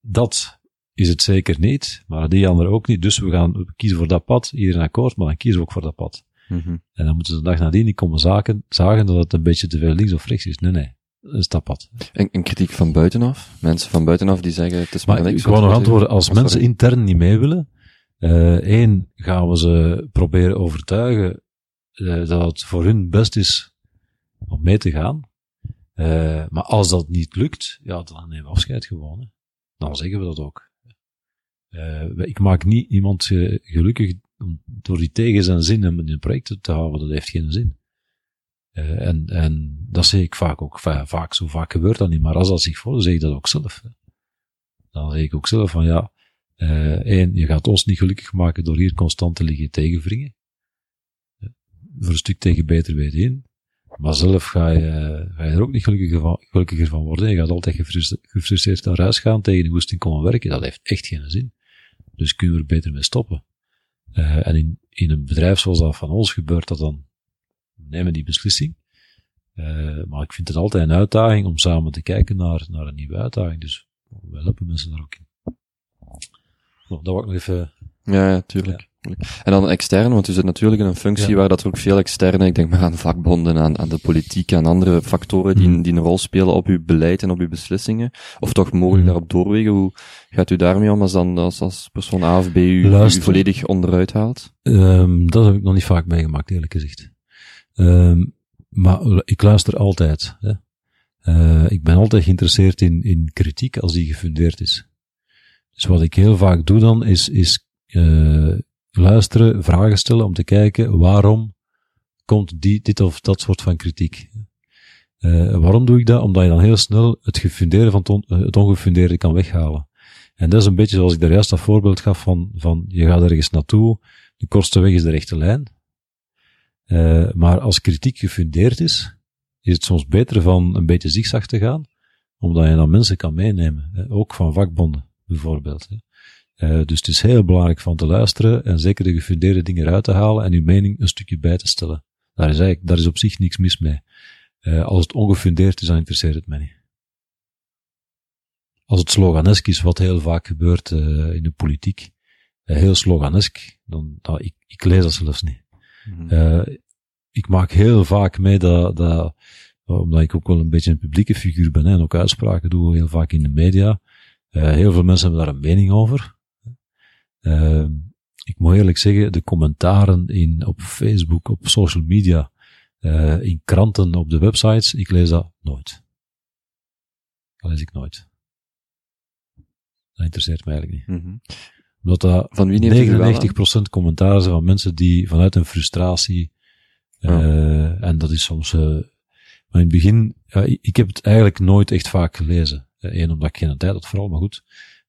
dat is het zeker niet, maar die andere ook niet. Dus we gaan we kiezen voor dat pad, iedereen akkoord, maar dan kiezen we ook voor dat pad. Mm-hmm. En dan moeten ze de dag nadien niet komen zagen, zagen dat het een beetje te veel links of rechts is. Nee, nee, dat is dat pad. En, en kritiek van buitenaf? Mensen van buitenaf die zeggen, het is maar, maar links. Ik wou nog antwoorden, als oh, mensen intern niet mee willen, één, uh, gaan we ze proberen overtuigen uh, dat het voor hun best is om mee te gaan. Uh, maar als dat niet lukt, ja, dan nemen we afscheid gewoon. Hè. Dan zeggen we dat ook. Uh, ik maak niet iemand ge- gelukkig door die tegen zijn zin in een project te houden, dat heeft geen zin. Uh, en, en dat zeg ik vaak ook, va- vaak zo vaak gebeurt dat niet, maar als dat zich voordoet, zeg ik dat ook zelf. Hè. Dan zeg ik ook zelf van ja, uh, één, je gaat ons niet gelukkig maken door hier constant te liggen tegenwringen. Uh, voor een stuk tegen beter weten in. Maar zelf ga je, ga je er ook niet gelukkiger van, gelukkiger van worden. Je gaat altijd gefrustreerd naar huis gaan, tegen de woesting komen werken. Dat heeft echt geen zin. Dus kunnen we er beter mee stoppen. Uh, en in, in een bedrijf zoals dat van ons gebeurt dat dan, we nemen die beslissing. Uh, maar ik vind het altijd een uitdaging om samen te kijken naar, naar een nieuwe uitdaging. Dus we helpen mensen daar ook in. Nou, dat wil ik nog even... Ja, ja, tuurlijk. Ja. En dan extern, want u zit natuurlijk in een functie ja. waar dat er ook veel externe, ik denk maar aan vakbonden, aan, aan de politiek, aan andere factoren die, die een rol spelen op uw beleid en op uw beslissingen, of toch mogelijk daarop doorwegen. Hoe gaat u daarmee om als dan als, als persoon A of B u, u volledig onderuit haalt? Um, dat heb ik nog niet vaak meegemaakt, eerlijk gezegd. Um, maar ik luister altijd. Hè. Uh, ik ben altijd geïnteresseerd in, in kritiek als die gefundeerd is. Dus wat ik heel vaak doe dan is... is uh, luisteren, vragen stellen om te kijken waarom komt die, dit of dat soort van kritiek. Uh, waarom doe ik dat? Omdat je dan heel snel het gefundeerde van het, on, het ongefundeerde kan weghalen. En dat is een beetje zoals ik daar juist dat voorbeeld gaf van, van je gaat ergens naartoe, de kortste weg is de rechte lijn. Uh, maar als kritiek gefundeerd is, is het soms beter van een beetje zigzag te gaan, omdat je dan mensen kan meenemen. Uh, ook van vakbonden, bijvoorbeeld. Uh. Uh, dus het is heel belangrijk van te luisteren en zeker de gefundeerde dingen eruit te halen en uw mening een stukje bij te stellen. Daar is eigenlijk, daar is op zich niks mis mee. Uh, als het ongefundeerd is, dan interesseert het mij niet. Als het sloganesk is, wat heel vaak gebeurt uh, in de politiek, uh, heel sloganesk, dan, nou, ik, ik lees dat zelfs niet. Mm-hmm. Uh, ik maak heel vaak mee dat, dat, omdat ik ook wel een beetje een publieke figuur ben hè, en ook uitspraken doe heel vaak in de media, uh, heel veel mensen hebben daar een mening over. Uh, ik moet eerlijk zeggen, de commentaren in, op Facebook, op social media, uh, in kranten, op de websites, ik lees dat nooit. Dat lees ik nooit. Dat interesseert mij eigenlijk niet. Mm-hmm. Omdat dat van negenennegentig procent commentaar zijn van mensen die vanuit een frustratie, uh, oh. en dat is soms, uh, maar in het begin, uh, ik, ik heb het eigenlijk nooit echt vaak gelezen. Uh, Eén, omdat ik geen tijd had vooral, maar goed.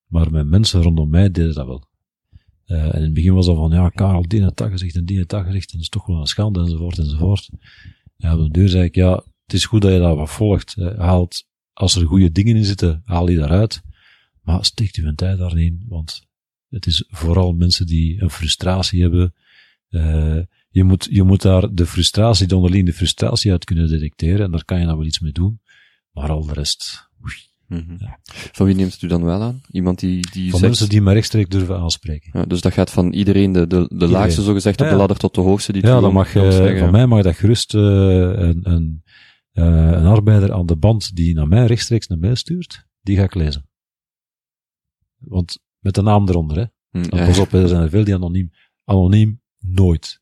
Maar mijn mensen rondom mij deden dat wel. Uh, en in het begin was dat van, ja, Karel, die heeft dat gezegd en die heeft dat gezegd, en dat is toch wel een schande, enzovoort, enzovoort. En op de deur zei ik, ja, het is goed dat je dat wat volgt. Uh, haalt, als er goede dingen in zitten, haal die daaruit. Maar steekt u een tijd daarin in, want het is vooral mensen die een frustratie hebben. Uh, je moet, je moet daar de frustratie, de onderliggende frustratie uit kunnen detecteren, en daar kan je nou wel iets mee doen. Maar al de rest, oei. Mm-hmm. Ja. Van wie neemt u dan wel aan? Iemand die, die van zegt... mensen die mij rechtstreeks durven aanspreken. Ja, dus dat gaat van iedereen, de, de, de iedereen. laagste zogezegd, ja, op de ladder tot de hoogste. Die ja, dat mag, van ja. mij mag dat gerust uh, een, een, uh, een arbeider aan de band die naar mij rechtstreeks naar mij stuurt, die ga ik lezen. Want met de naam eronder, hè. Mm, ja. Pas op, er zijn er veel die anoniem. Anoniem, nooit.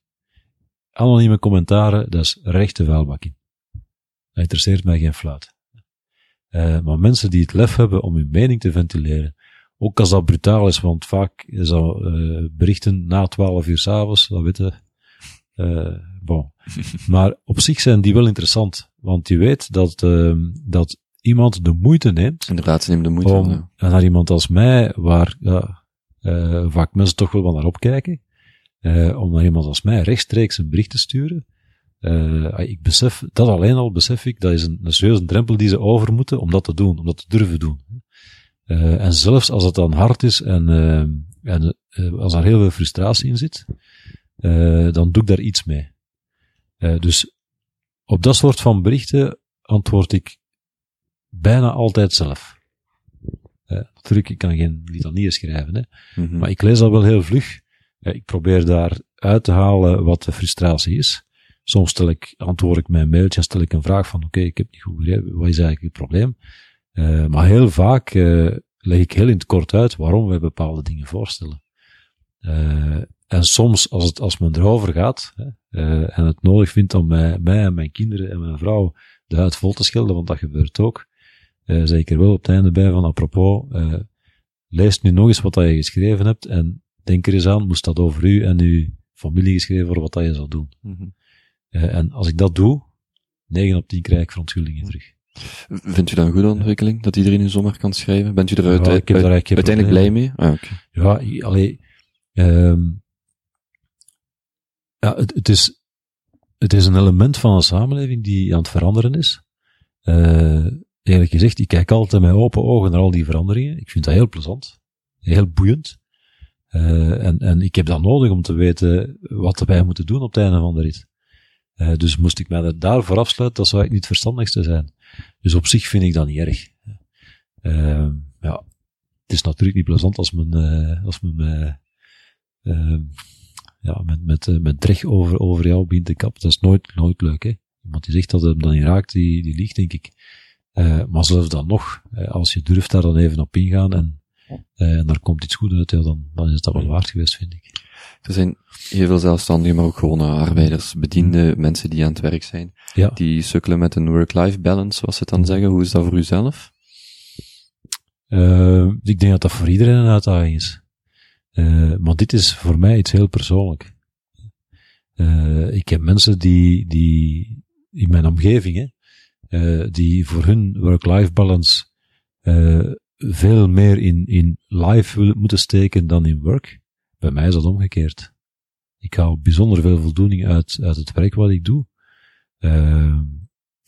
Anonieme commentaren, dat is rechte vuilbak in. Dat interesseert mij geen fluit. Uh, maar mensen die het lef hebben om hun mening te ventileren, ook als dat brutaal is, want vaak is dat uh, berichten na twaalf uur 's avonds, dat weten uh, bon. Maar op zich zijn die wel interessant, want je weet dat uh, dat iemand de moeite neemt. Inderdaad, ze neemt de moeite om, aan, ja. Naar iemand als mij, waar ja, uh, vaak mensen toch wel wat naar opkijken, uh, om naar iemand als mij rechtstreeks een bericht te sturen. Uh, ik besef, dat alleen al besef ik, dat is een, een serieuze drempel die ze over moeten om dat te doen, om dat te durven doen. Uh, en zelfs als het dan hard is en, uh, en uh, als er heel veel frustratie in zit, uh, dan doe ik daar iets mee. Uh, dus op dat soort van berichten antwoord ik bijna altijd zelf. Uh, natuurlijk, ik kan geen litanie schrijven, hè. Mm-hmm. Maar ik lees dat wel heel vlug. Uh, ik probeer daar uit te halen wat de frustratie is. Soms stel ik, antwoord ik mijn mailtje en stel ik een vraag van, oké, okay, ik heb niet goed begrepen, wat is eigenlijk het probleem? Uh, maar heel vaak uh, leg ik heel in het kort uit waarom we bepaalde dingen voorstellen. Uh, en soms, als, het, als men erover gaat, hè, uh, en het nodig vindt om mij, mij en mijn kinderen en mijn vrouw de huid vol te schelden, want dat gebeurt ook, uh, zeg ik er wel op het einde bij van, apropos, uh, lees nu nog eens wat dat je geschreven hebt en denk er eens aan, moest dat over u en uw familie geschreven worden, wat dat je zou doen. Mm-hmm. Uh, en als ik dat doe, negen op tien krijg ik verontschuldigingen terug. Vindt u dat een goede ontwikkeling, ja. Dat iedereen nu zomaar kan schrijven? Bent u er ja, uit, uit, uiteindelijk problemen. blij mee? Ah, okay. Ja, allee, um, ja het, het, is, het is een element van een samenleving die aan het veranderen is. Uh, eerlijk gezegd, ik kijk altijd met open ogen naar al die veranderingen. Ik vind dat heel plezant, heel boeiend. Uh, en, en ik heb dat nodig om te weten wat wij moeten doen op het einde van de rit. Uh, dus moest ik mij daarvoor afsluiten, dat zou ik niet het verstandigste zijn. Dus op zich vind ik dat niet erg. Uh, ja, het is natuurlijk niet plezant als men, uh, als men uh, uh, ja, met, met, uh, met dreg over, over jou begint te kappen. Dat is nooit, nooit leuk, hè. Iemand die zegt dat hem dan niet raakt, die, die liegt, denk ik. Uh, maar zelfs dan nog, uh, als je durft daar dan even op ingaan en, uh, en daar komt iets goed uit, ja, dan, dan is dat wel waard geweest, vind ik. Er zijn heel veel zelfstandigen, maar ook gewone arbeiders, bedienden, mensen die aan het werk zijn. Ja. Die sukkelen met een work-life balance, zoals ze het dan zeggen. Hoe is dat voor u zelf? Uh, ik denk dat dat voor iedereen een uitdaging is. Uh, maar dit is voor mij iets heel persoonlijk. Uh, ik heb mensen die, die in mijn omgeving, hè, uh, die voor hun work-life balance uh, veel meer in, in life moeten steken dan in work. Bij mij is dat omgekeerd. Ik haal bijzonder veel voldoening uit, uit het werk wat ik doe. Uh,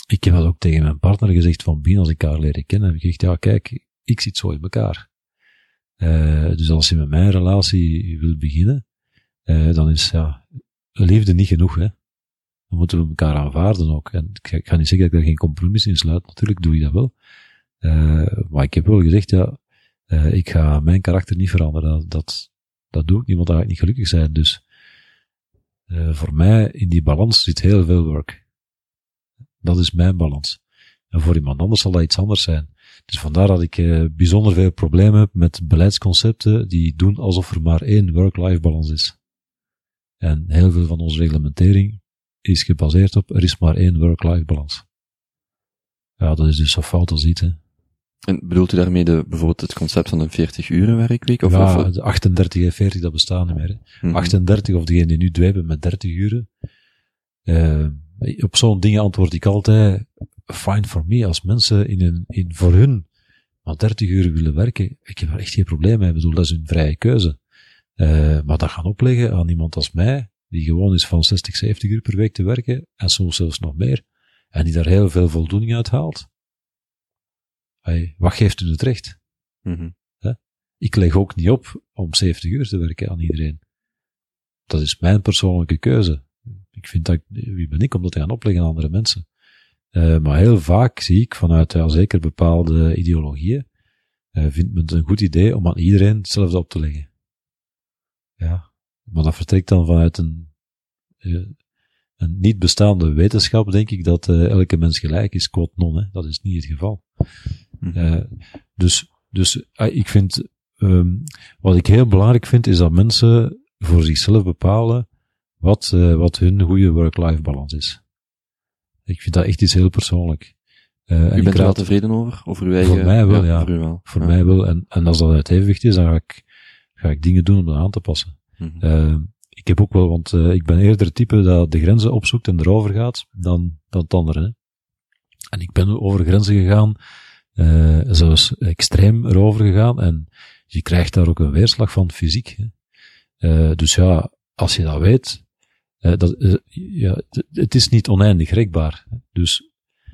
ik heb dat ook tegen mijn partner gezegd van binnen, als ik haar leren kennen, heb ik gezegd, ja kijk, ik zit zo in elkaar. Uh, dus als je met mijn relatie wil beginnen, uh, dan is ja, liefde niet genoeg. Hè? Dan moeten we elkaar aanvaarden ook. En ik ga, ik ga niet zeggen dat ik daar geen compromis in sluit, natuurlijk doe ik dat wel. Uh, maar ik heb wel gezegd, ja, uh, ik ga mijn karakter niet veranderen, dat, dat Dat doe ik niet, want dan ga ik niet gelukkig zijn. Dus uh, voor mij, in die balans zit heel veel work. Dat is mijn balans. En voor iemand anders zal dat iets anders zijn. Dus vandaar dat ik uh, bijzonder veel problemen heb met beleidsconcepten die doen alsof er maar één work-life balans is. En heel veel van onze reglementering is gebaseerd op er is maar één work-life balans. Ja, dat is dus zo fout als iets, hè. En bedoelt u daarmee de, bijvoorbeeld het concept van een veertig uren werkweek? Of ja, of, de achtendertig en veertig, dat bestaan niet meer. Hè. Mm-hmm. achtendertig, of degene die nu dwepen met dertig uren. Uh, op zo'n dingen antwoord ik altijd, fine for me, als mensen in een, in, voor hun maar dertig uren willen werken, ik heb er echt geen probleem mee. Ik bedoel, dat is hun vrije keuze. Uh, maar dat gaan opleggen aan iemand als mij, die gewoon is van zestig, zeventig uur per week te werken, en soms zelfs nog meer, en die daar heel veel voldoening uit haalt. Hey, wat geeft u het recht? Mm-hmm. Ik leg ook niet op om zeventig uur te werken aan iedereen. Dat is mijn persoonlijke keuze. Ik vind dat, wie ben ik om dat te gaan opleggen aan andere mensen? Uh, maar heel vaak zie ik vanuit ja, zeker bepaalde ideologieën, uh, vindt men het een goed idee om aan iedereen hetzelfde op te leggen. Ja. Maar dat vertrekt dan vanuit een, uh, een niet bestaande wetenschap, denk ik, dat uh, elke mens gelijk is, quod non, hè. Dat is niet het geval. Uh, dus, dus uh, ik vind, um, wat ik heel belangrijk vind, is dat mensen voor zichzelf bepalen wat, uh, wat hun goede work-life balans is. Ik vind dat echt iets heel persoonlijk. Uh, U bent er wel tevreden over? Over uw eigen... Voor mij wel, ja. ja. Voor, wel. voor ja. mij wel. En, en als dat uit evenwicht is, dan ga ik, ga ik dingen doen om dat aan te passen. Mm-hmm. Uh, ik heb ook wel, want uh, ik ben eerder het type dat de grenzen opzoekt en erover gaat, dan, dan het andere. Hè. En ik ben over grenzen gegaan, uh, zelfs extreem erover gegaan, en je krijgt daar ook een weerslag van fysiek. Hè. Uh, dus ja, als je dat weet, uh, dat, uh, ja, het is niet oneindig rekbaar. Hè. Dus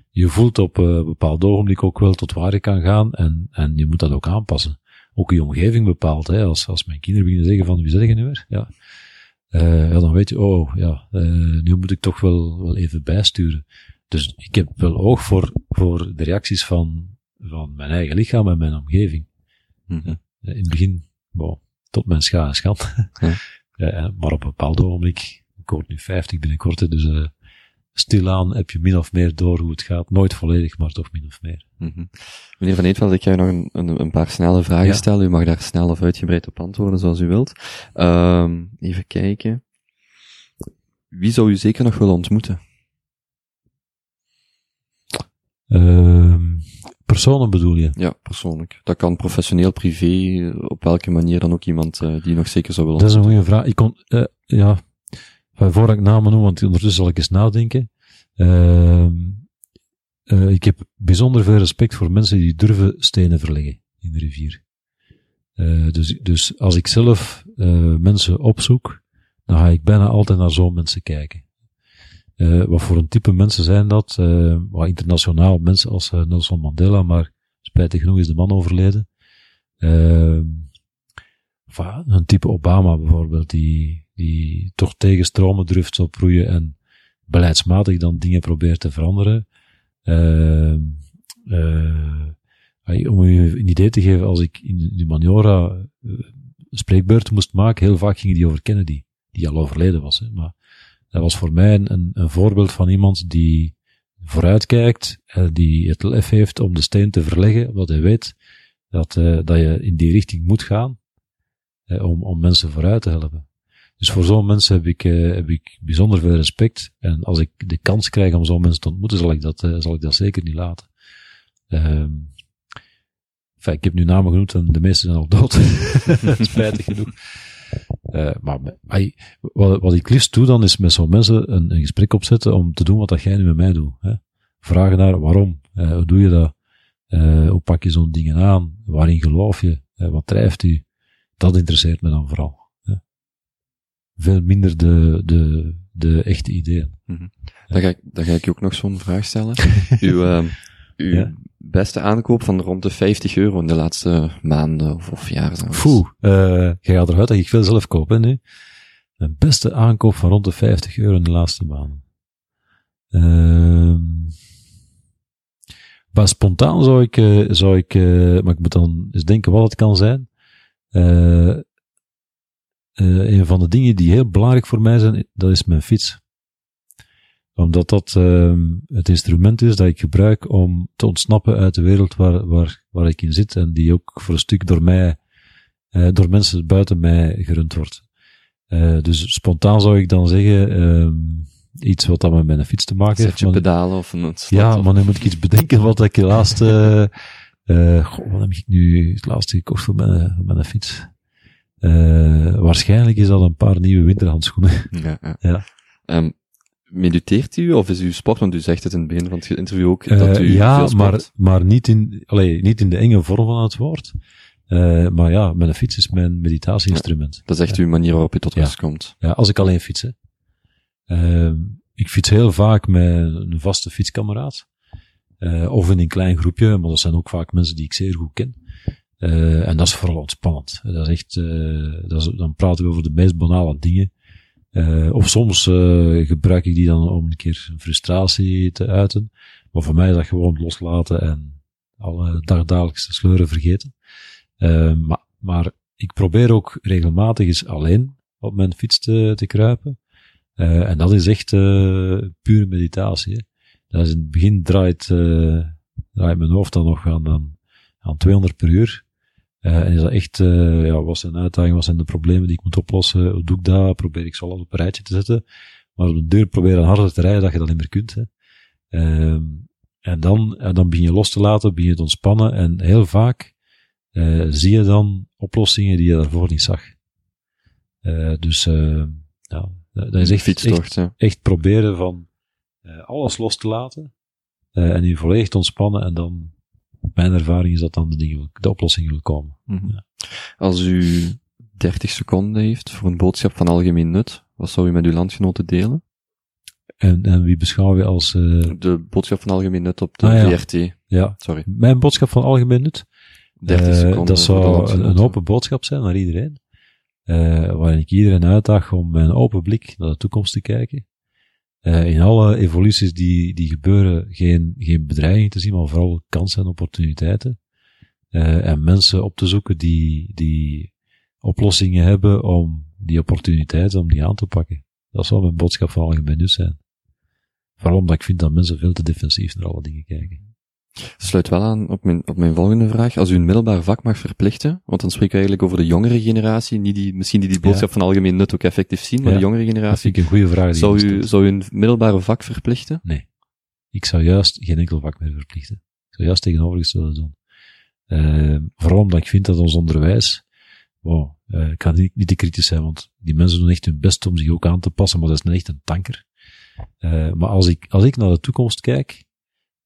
je voelt op uh, een bepaald ogenblik ook wel tot waar je kan gaan, en, en je moet dat ook aanpassen. Ook je omgeving bepaalt, hè. Als, als mijn kinderen beginnen zeggen van, wie zeg je nu weer? Ja. Uh, ja, dan weet je, oh, ja, uh, nu moet ik toch wel, wel even bijsturen. Dus ik heb wel oog voor, voor de reacties van, van mijn eigen lichaam en mijn omgeving. Mm-hmm. Uh, in het begin, wow, tot mijn scha en schand. Mm-hmm. uh, maar op een bepaald ogenblik, ik word nu vijftig binnenkort, dus uh, stilaan heb je min of meer door hoe het gaat. Nooit volledig, maar toch min of meer. Mm-hmm. Meneer Van Eetvelt, ik ga u nog een, een paar snelle vragen ja. stellen. U mag daar snel of uitgebreid op antwoorden, zoals u wilt. Um, even kijken. Wie zou u zeker nog willen ontmoeten? Um, personen bedoel je? Ja, persoonlijk. Dat kan professioneel, privé, op welke manier dan ook iemand uh, die nog zeker zou willen ontmoeten. Dat is een goede vraag. Ik kon, uh, ja... Voor ik namen noem, want ondertussen zal ik eens nadenken. Uh, uh, ik heb bijzonder veel respect voor mensen die durven stenen verleggen in de rivier. Uh, dus, dus als ik zelf uh, mensen opzoek, dan ga ik bijna altijd naar zo'n mensen kijken. Uh, wat voor een type mensen zijn dat? Uh, wat internationaal mensen als uh, Nelson Mandela, maar spijtig genoeg is de man overleden. Uh, wat, een type Obama bijvoorbeeld, die... die toch tegen stromen durft zal proeien en beleidsmatig dan dingen probeert te veranderen. Uh, uh, om u een idee te geven, als ik in de Maniora een spreekbeurt moest maken, heel vaak ging die over Kennedy, die al overleden was. Hè. Maar dat was voor mij een, een voorbeeld van iemand die vooruitkijkt, uh, die het lef heeft om de steen te verleggen, omdat hij weet dat, uh, dat je in die richting moet gaan uh, om, om mensen vooruit te helpen. Dus voor zo'n mensen heb ik, eh, heb ik bijzonder veel respect. En als ik de kans krijg om zo'n mensen te ontmoeten, zal ik dat, eh, zal ik dat zeker niet laten. Um, enfin, ik heb nu namen genoemd en de meeste zijn al dood. Spijtig genoeg. Uh, maar ay, wat, wat ik liefst doe dan, is met zo'n mensen een, een gesprek opzetten om te doen wat dat jij nu met mij doet. Hè. Vragen naar waarom, uh, hoe doe je dat, uh, hoe pak je zo'n dingen aan, waarin geloof je, uh, wat drijft u. Dat interesseert me dan vooral. Veel minder de, de, de echte ideeën. Mm-hmm. Dan, ga ik, dan ga ik je ook nog zo'n vraag stellen. Uw, uh, uw ja? beste aankoop van rond de vijftig euro in de laatste maanden of, of jaren. Foe, uh, jij gaat eruit dat ik veel zelf koop, hè, nu. Mijn beste aankoop van rond de vijftig euro in de laatste maanden. Uh, maar spontaan zou ik, uh, zou ik uh, maar ik moet dan eens denken wat het kan zijn. Uh, Uh, een van de dingen die heel belangrijk voor mij zijn, dat is mijn fiets. Omdat dat uh, het instrument is dat ik gebruik om te ontsnappen uit de wereld waar, waar, waar ik in zit en die ook voor een stuk door mij, uh, door mensen buiten mij gerund wordt. Uh, dus spontaan zou ik dan zeggen, uh, iets wat dan met mijn fiets te maken heeft. Zet je pedalen of een slot? Ja, of... maar nu moet ik iets bedenken wat ik laatst, uh, uh, goh, wat heb ik nu het laatste gekocht voor mijn, voor mijn fiets? Uh, waarschijnlijk is dat een paar nieuwe winterhandschoenen. Ja, ja. ja. Um, mediteert u of is uw sport? Want u zegt het in het begin van het interview ook dat u uh, ja, veel sport... maar, maar niet in, allee, niet in de enge vorm van het woord. Uh, maar ja, mijn fiets is mijn meditatie-instrument. Ja, dat is echt ja. uw manier waarop je tot rust ja. komt. Ja, als ik alleen fiets, hè. Uh, ik fiets heel vaak met een vaste fietskameraad. Uh, of in een klein groepje, maar dat zijn ook vaak mensen die ik zeer goed ken. Uh, en dat is vooral ontspannend. Dat is echt, uh, dat is, dan praten we over de meest banale dingen. Uh, of soms uh, gebruik ik die dan om een keer een frustratie te uiten. Maar voor mij is dat gewoon loslaten en alle dagdagelijkse sleuren vergeten. Uh, maar, maar ik probeer ook regelmatig eens alleen op mijn fiets te, te kruipen. Uh, en dat is echt uh, pure meditatie. Hè. Dat is in het begin draait, uh, draait mijn hoofd dan nog aan, aan, aan tweehonderd per uur. Uh, en is dat echt, uh, ja, wat zijn de uitdagingen, wat zijn de problemen die ik moet oplossen, hoe doe ik dat, probeer ik zo alles op een rijtje te zetten, maar op de deur proberen harder te rijden dat je dat niet meer kunt. Hè. Uh, En dan, en dan begin je los te laten, begin je te ontspannen. En heel vaak uh, zie je dan oplossingen die je daarvoor niet zag. Uh, dus uh, ja, dat is echt, fietstocht, echt, echt proberen van uh, alles los te laten. Uh, en je volledig te ontspannen. En dan, mijn ervaring is dat dan de, dingen, de oplossing wil komen. Mm-hmm. Ja. Als u dertig seconden heeft voor een boodschap van algemeen nut, wat zou u met uw landgenoten delen? En, en wie beschouwen we als... Uh... De boodschap van algemeen nut op de ah, ja. V R T. Ja. Sorry. Mijn boodschap van algemeen nut? dertig seconden. Uh, dat zou een, een open boodschap zijn naar iedereen. Uh, waarin ik iedereen uitdaag om met een open blik naar de toekomst te kijken. Uh, in alle evoluties die, die gebeuren geen, geen bedreiging te zien, maar vooral kansen en opportuniteiten. Uh, en mensen op te zoeken die, die oplossingen hebben om die opportuniteiten, om die aan te pakken. Dat zou mijn boodschap van algemeen nut zijn. Vooral omdat ik vind dat mensen veel te defensief naar alle dingen kijken. Dat sluit wel aan op mijn, op mijn volgende vraag. Als u een middelbaar vak mag verplichten, want dan spreken we eigenlijk over de jongere generatie, niet die, misschien die die boodschap ja. van algemeen nut ook effectief zien, maar ja. de jongere generatie. Dat vind ik een goede vraag. Die zou, u, zou u een middelbare vak verplichten? Nee. Ik zou juist geen enkel vak meer verplichten. Ik zou juist tegenovergestelde doen. Uh, vooral omdat ik vind dat ons onderwijs, wow, uh, ik kan niet, niet te kritisch zijn, want die mensen doen echt hun best om zich ook aan te passen, maar dat is echt een tanker. Uh, maar als ik, als ik naar de toekomst kijk,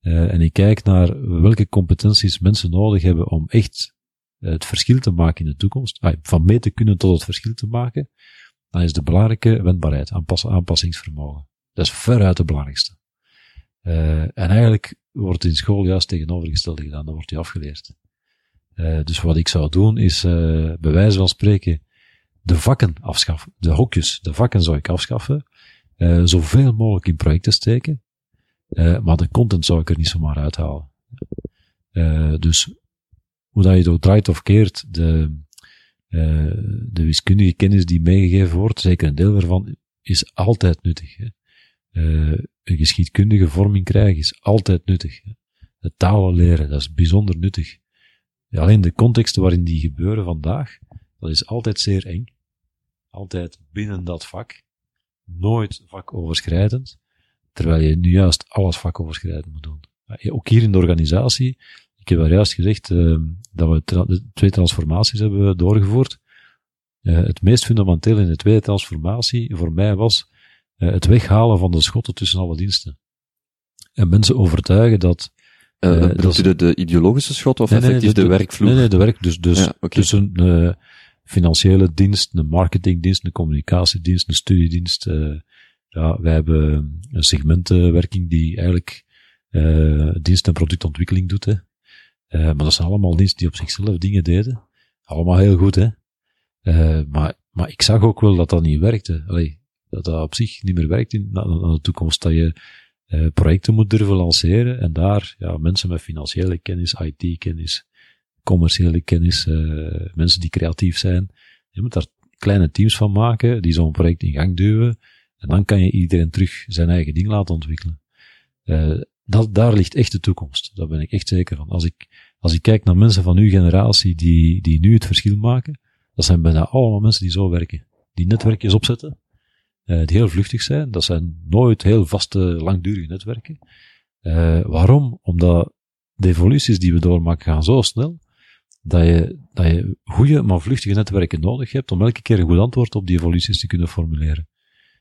Uh, en ik kijk naar welke competenties mensen nodig hebben om echt uh, het verschil te maken in de toekomst, ah, van mee te kunnen tot het verschil te maken, dan is de belangrijke wendbaarheid, aanpass- aanpassingsvermogen. Dat is veruit de belangrijkste. Uh, en eigenlijk wordt in school juist tegenovergestelde gedaan, dan wordt die afgeleerd. Uh, dus wat ik zou doen is, uh, bij wijze van spreken, de vakken afschaffen, de hokjes, de vakken zou ik afschaffen, uh, zoveel mogelijk in projecten steken. Uh, maar de content zou ik er niet zomaar uithalen. Uh, dus hoe dat je het ook draait of keert, de, uh, de wiskundige kennis die meegegeven wordt, zeker een deel daarvan, is altijd nuttig. Hè. Uh, een geschiedkundige vorming krijgen is altijd nuttig. Hè. De talen leren, dat is bijzonder nuttig. Ja, alleen de contexten waarin die gebeuren vandaag, dat is altijd zeer eng. Altijd binnen dat vak. Nooit vakoverschrijdend. Terwijl je nu juist alles vakoverschrijdend moet doen. Ook hier in de organisatie, ik heb al juist gezegd uh, dat we tra- twee transformaties hebben doorgevoerd. Uh, het meest fundamenteel in de tweede transformatie voor mij was uh, het weghalen van de schotten tussen alle diensten. En mensen overtuigen dat... Uh, uh, bedoelt dat u de, de ideologische schot of nee, effectief nee, de, de werkvloer? Nee, nee, de werk, dus, dus ja, okay. Tussen uh, financiële dienst, een marketingdienst, een communicatiedienst, een studiedienst... Uh, Ja, wij hebben een segmentenwerking die eigenlijk uh, dienst- en productontwikkeling doet. Hè. Uh, maar dat zijn allemaal diensten die op zichzelf dingen deden. Allemaal heel goed, hè. Uh, maar, maar ik zag ook wel dat dat niet werkte. Allee, dat dat op zich niet meer werkt in na, na de toekomst. Dat je uh, projecten moet durven lanceren. En daar ja, mensen met financiële kennis, I T-kennis, commerciële kennis, uh, mensen die creatief zijn. Je moet daar kleine teams van maken die zo'n project in gang duwen. En dan kan je iedereen terug zijn eigen ding laten ontwikkelen. Uh, dat, daar ligt echt de toekomst. Daar ben ik echt zeker van. Als ik, als ik kijk naar mensen van uw generatie die, die nu het verschil maken, dat zijn bijna allemaal mensen die zo werken. Die netwerkjes opzetten, uh, die heel vluchtig zijn. Dat zijn nooit heel vaste, langdurige netwerken. Uh, waarom? Omdat de evoluties die we doormaken gaan zo snel, dat je, dat je goede, maar vluchtige netwerken nodig hebt om elke keer een goed antwoord op die evoluties te kunnen formuleren.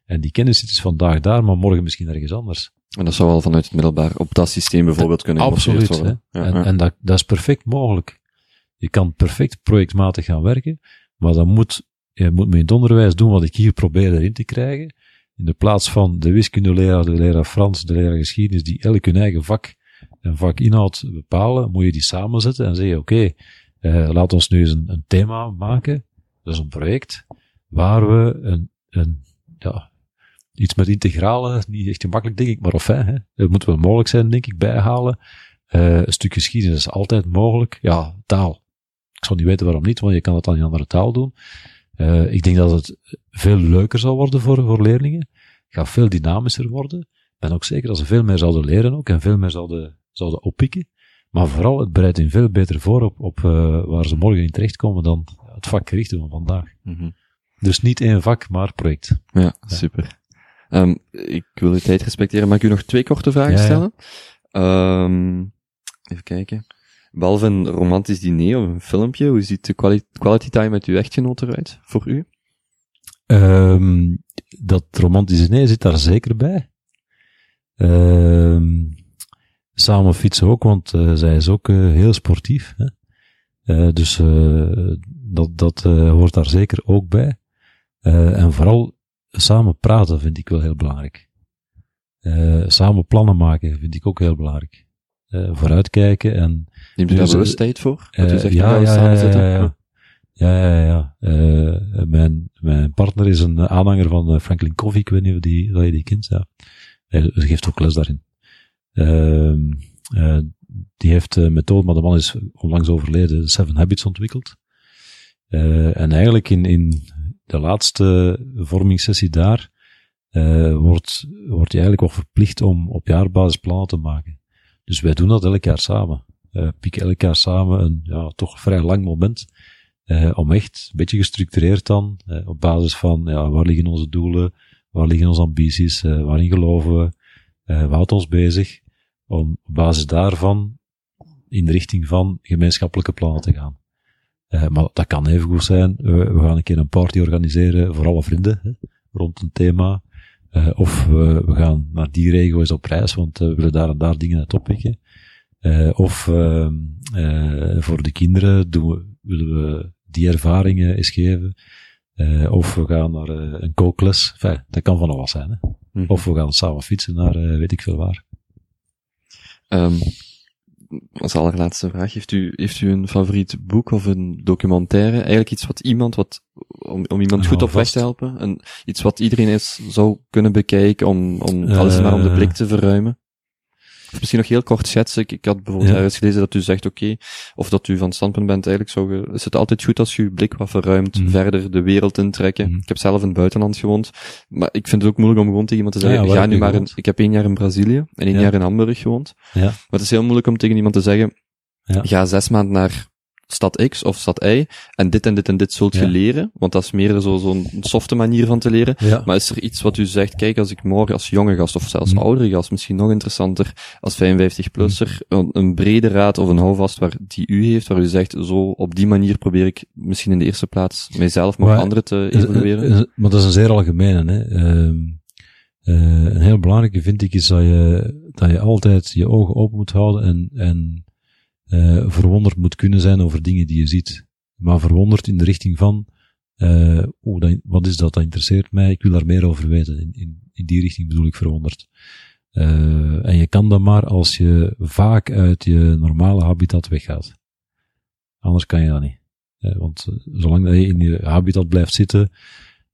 En die kennis zit dus vandaag daar, maar morgen misschien ergens anders. En dat zou al vanuit het middelbaar op dat systeem bijvoorbeeld kunnen absoluut, worden. Absoluut. Ja, en, ja. en dat, dat is perfect mogelijk. Je kan perfect projectmatig gaan werken, maar dan moet, je moet met het onderwijs doen wat ik hier probeer erin te krijgen. In de plaats van de wiskundeleraar, de leraar Frans, de leraar geschiedenis, die elk hun eigen vak en vakinhoud bepalen, moet je die samenzetten en zeggen, oké, okay, eh, laat ons nu eens een, een thema maken. Dus een project waar we een, een ja, iets met integralen, niet echt gemakkelijk denk ik, maar of hè, dat moet wel mogelijk zijn denk ik, bijhalen. Uh, een stuk geschiedenis is altijd mogelijk. Ja, taal. Ik zou niet weten waarom niet, want je kan dat dan in andere taal doen. Uh, ik denk dat het veel leuker zal worden voor, voor leerlingen. Gaat veel dynamischer worden. Ik ben ook zeker dat ze veel meer zouden leren ook en veel meer zouden, zouden oppikken. Maar vooral, het bereidt hen veel beter voor op, op uh, waar ze morgen in terechtkomen dan het vakgerichte van vandaag. Mm-hmm. Dus niet één vak, maar project. Ja, ja. Super. Um, ik wil de tijd respecteren, maar ik u nog twee korte vragen ja, ja. stellen. Um, even kijken. Behalve een romantisch diner of een filmpje, hoe ziet de quali- quality time met uw echtgenoot eruit voor u? Um, dat romantische diner zit daar zeker bij. Um, samen fietsen ook, want uh, zij is ook uh, heel sportief. Hè? Uh, dus uh, dat, dat uh, hoort daar zeker ook bij. Uh, en vooral samen praten vind ik wel heel belangrijk. Uh, samen plannen maken vind ik ook heel belangrijk. Uh, vooruitkijken en... Neemt u daar bewust tijd voor? Uh, u zegt, ja, ja, samen ja, ja, ja. Ja, ja, ja. Uh, mijn, mijn partner is een aanhanger van Franklin Covey. Ik weet niet of die, dat je die kent. Ja. Hij geeft ook les daarin. Uh, uh, die heeft een methode, maar de man is onlangs overleden, Seven Habits ontwikkeld. Uh, en eigenlijk in, in de laatste vormingssessie daar uh, wordt, wordt je eigenlijk ook verplicht om op jaarbasis plannen te maken. Dus wij doen dat elk jaar samen. Uh, pieken elk jaar samen een ja, toch vrij lang moment. Uh, om echt, een beetje gestructureerd dan, uh, op basis van, ja, waar liggen onze doelen, waar liggen onze ambities, uh, waarin geloven we, uh, wat houdt ons bezig, om op basis daarvan in de richting van gemeenschappelijke plannen te gaan. Uh, maar dat kan even goed zijn, we, we gaan een keer een party organiseren voor alle vrienden, hè, rond een thema, uh, of we, we gaan naar die regio eens op reis, want uh, we willen daar en daar dingen uit oppikken. Uh, of uh, uh, voor de kinderen doen we, willen we die ervaringen eens geven. Uh, of we gaan naar uh, een kookles. Enfin, dat kan van alles zijn. Hè? Hm. Of we gaan samen fietsen naar uh, weet ik veel waar. Um, als allerlaatste vraag. Heeft u, heeft u een favoriet boek of een documentaire? Eigenlijk iets wat iemand, wat, om, om iemand goed oh, op weg te helpen? En iets wat iedereen eens zou kunnen bekijken om, om alles uh, maar om de blik te verruimen? Of misschien nog heel kort schetsen. Ik, ik had bijvoorbeeld ja. ergens gelezen dat u zegt, oké, okay, of dat u van standpunt bent, eigenlijk zou je, is het altijd goed als je uw blik wat verruimt, mm. verder de wereld intrekken. Mm. Ik heb zelf in het buitenland gewoond, maar ik vind het ook moeilijk om gewoon tegen iemand te zeggen, ja, ga nu maar in, ik heb één jaar in Brazilië en één ja. jaar in Hamburg gewoond. Ja. Maar het is heel moeilijk om tegen iemand te zeggen, ja. ga zes maanden naar stad X of stad Y, en dit en dit en dit zult ja. je leren, want dat is meer zo, zo'n softe manier van te leren. Ja. Maar is er iets wat u zegt, kijk, als ik morgen als jonge gast, of zelfs mm. oudere gast, misschien nog interessanter, als vijfenvijftig-plusser, mm. een, een brede raad of een houvast waar die u heeft, waar u zegt, zo op die manier probeer ik misschien in de eerste plaats mijzelf, maar, maar anderen te evalueren? Maar dat is een zeer algemene, hè. Uh, uh, een heel belangrijke vind ik is dat je, dat je altijd je ogen open moet houden en, en Uh, verwonderd moet kunnen zijn over dingen die je ziet. Maar verwonderd in de richting van uh, oh, dat, wat is dat, dat interesseert mij, ik wil daar meer over weten. In, in, in die richting bedoel ik verwonderd. Uh, en je kan dat maar als je vaak uit je normale habitat weggaat. Anders kan je dat niet. Uh, want zolang dat je in je habitat blijft zitten,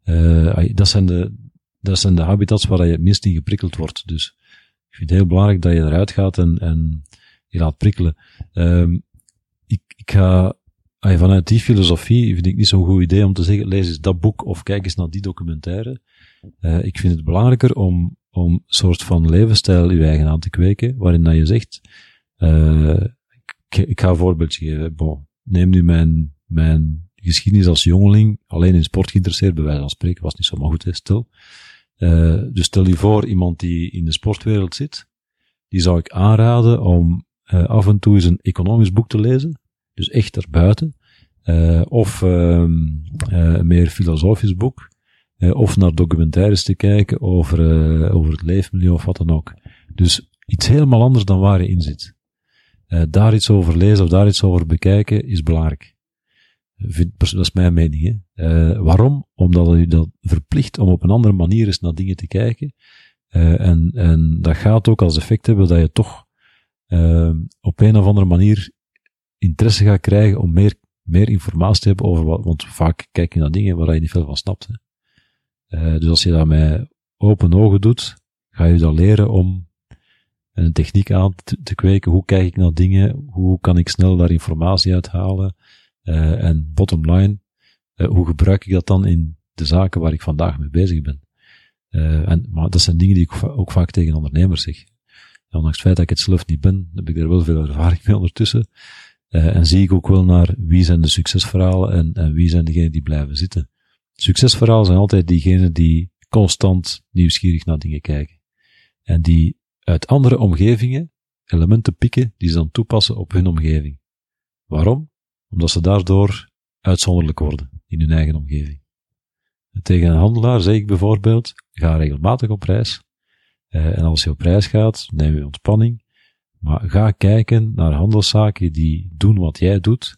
uh, dat, zijn de, dat zijn de habitats waar je het minst in geprikkeld wordt. Dus ik vind het heel belangrijk dat je eruit gaat en... en je laat prikkelen. Um, ik, ik ga, vanuit die filosofie vind ik niet zo'n goed idee om te zeggen, lees eens dat boek of kijk eens naar die documentaire. Uh, ik vind het belangrijker om, om een soort van levensstijl je eigen aan te kweken, waarin dat je zegt, uh, ik, ik ga een voorbeeldje geven. Bon, neem nu mijn, mijn geschiedenis als jongeling, alleen in sport geïnteresseerd, bij wijze van spreken, was niet zomaar goed, hè, stil. Uh, dus stel je voor iemand die in de sportwereld zit, die zou ik aanraden om Uh, af en toe is een economisch boek te lezen, dus echt erbuiten, uh, of um, uh, een meer filosofisch boek, uh, of naar documentaires te kijken over, uh, over het leefmilieu of wat dan ook. Dus iets helemaal anders dan waar je in zit. Uh, daar iets over lezen of daar iets over bekijken is belangrijk. Vind, dat is mijn mening. Hè? Uh, waarom? Omdat je dat verplicht om op een andere manier eens naar dingen te kijken. Uh, en, en dat gaat ook als effect hebben dat je toch Uh, op een of andere manier interesse gaat krijgen om meer, meer informatie te hebben over wat, want vaak kijk je naar dingen waar je niet veel van snapt. Hè. Uh, dus als je dat met open ogen doet, ga je dat leren om een techniek aan te, te kweken. Hoe kijk ik naar dingen? Hoe kan ik snel daar informatie uit halen? Uh, en bottom line, uh, hoe gebruik ik dat dan in de zaken waar ik vandaag mee bezig ben? Uh, en, maar dat zijn dingen die ik ook vaak tegen ondernemers zeg. Ondanks het feit dat ik het zelf niet ben, heb ik er wel veel ervaring mee ondertussen. Uh, en zie ik ook wel naar wie zijn de succesverhalen en, en wie zijn degenen die blijven zitten. Succesverhalen zijn altijd diegenen die constant nieuwsgierig naar dingen kijken. En die uit andere omgevingen elementen pikken die ze dan toepassen op hun omgeving. Waarom? Omdat ze daardoor uitzonderlijk worden in hun eigen omgeving. En tegen een handelaar zeg ik bijvoorbeeld, ga regelmatig op reis. Uh, en als je op reis gaat, neem je ontspanning. Maar ga kijken naar handelszaken die doen wat jij doet,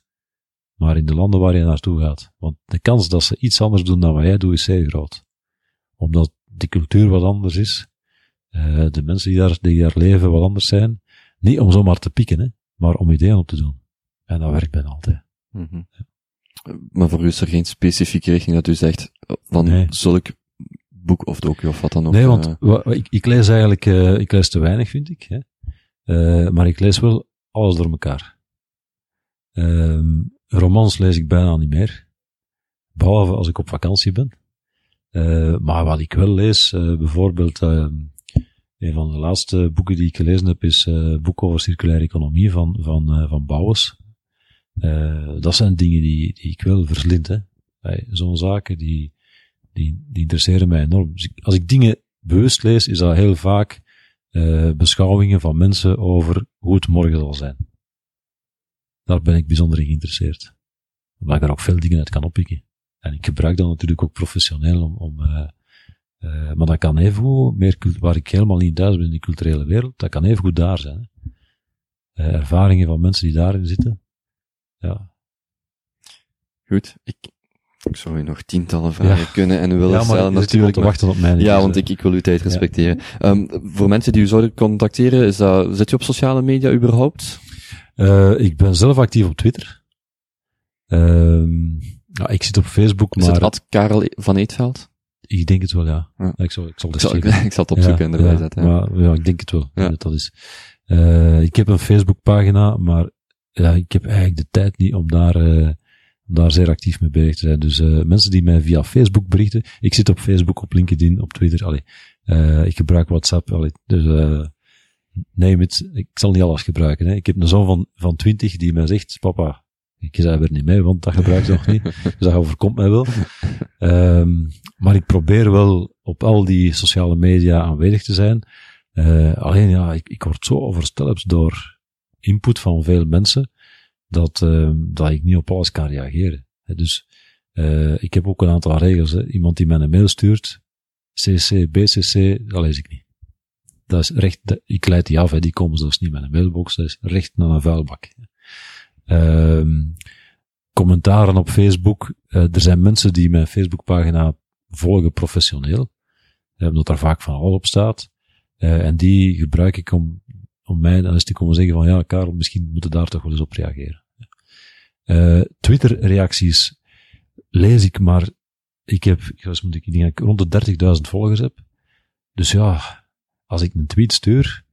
maar in de landen waar je naartoe gaat. Want de kans dat ze iets anders doen dan wat jij doet, is zeer groot. Omdat de cultuur wat anders is, uh, de mensen die daar, die daar leven wat anders zijn. Niet om zomaar te pieken, hè, maar om ideeën op te doen. En dat werkt bijna altijd. Mm-hmm. Ja. Maar voor u is er geen specifieke richting dat u zegt, van nee. Zulk boek of docu of wat dan ook? Nee, want uh, wa, ik, ik lees eigenlijk, uh, ik lees te weinig, vind ik. Hè. Uh, maar ik lees wel alles door elkaar. Uh, romans lees ik bijna niet meer. Behalve als ik op vakantie ben. Uh, maar wat ik wel lees, uh, bijvoorbeeld, uh, een van de laatste boeken die ik gelezen heb, is uh, een boek over circulaire economie van, van, uh, van Bauwens. Uh, dat zijn dingen die, die ik wel verslind, hè. Hey, zo'n zaken, die, die, die interesseren mij enorm. Dus ik, als ik dingen bewust lees, is dat heel vaak Uh, beschouwingen van mensen over hoe het morgen zal zijn. Daar ben ik bijzonder in geïnteresseerd. Omdat ik daar ook veel dingen uit kan oppikken. En ik gebruik dat natuurlijk ook professioneel om, om uh, uh, maar dat kan evengoed, meer, waar ik helemaal niet thuis ben in de culturele wereld, dat kan evengoed daar zijn. Hè. Uh, ervaringen van mensen die daarin zitten. Ja. Goed, ik... Ik zou u nog tientallen vragen ja. kunnen en u willen ja, stellen natuurlijk. Te wachten op mij. Ja, want ik, ik wil uw tijd respecteren. Ja. Um, voor mensen die u zouden contacteren, is dat, zit u op sociale media überhaupt? Uh, ik ben zelf actief op Twitter. Um, nou, ik zit op Facebook, is maar... Is het at Karel Van Eetvelt? Ik denk het wel, ja. ja. Ik, zal, ik, zal ik, zal, ik, ik zal het opzoeken ja, en erbij ja, zetten. Ja. Maar, ja, ik denk het wel. Ja. Dat is. Uh, ik heb een Facebookpagina, maar ja, ik heb eigenlijk de tijd niet om daar... Uh, daar zeer actief mee bezig te zijn. Dus uh, mensen die mij via Facebook berichten, ik zit op Facebook, op LinkedIn, op Twitter, allee, uh, ik gebruik WhatsApp, allee, dus uh, neem het, ik zal niet alles gebruiken. Hè. Ik heb een zoon van, van twintig die mij zegt, papa, ik zei er niet mee, want dat gebruik ik nog niet, dus dat overkomt mij wel. Um, maar ik probeer wel op al die sociale media aanwezig te zijn. Uh, alleen ja, ik, ik word zo overstelpt door input van veel mensen, dat uh, dat ik niet op alles kan reageren. He, dus uh, ik heb ook een aantal regels. He. Iemand die mij een mail stuurt, C C, B C C, dat lees ik niet. Dat is recht, dat, ik leid die af, he. Die komen zelfs niet met een mailbox, dat is recht naar een vuilbak. Uh, commentaren op Facebook, uh, er zijn mensen die mijn Facebookpagina volgen professioneel, uh, omdat daar vaak van al op staat, uh, en die gebruik ik om om mij dan eens te komen zeggen van ja, Karel, misschien moeten daar toch wel eens op reageren. Uh, Twitter-reacties lees ik, maar ik heb, ik moet ik denk, rond de dertigduizend volgers heb. Dus ja, als ik een tweet stuur,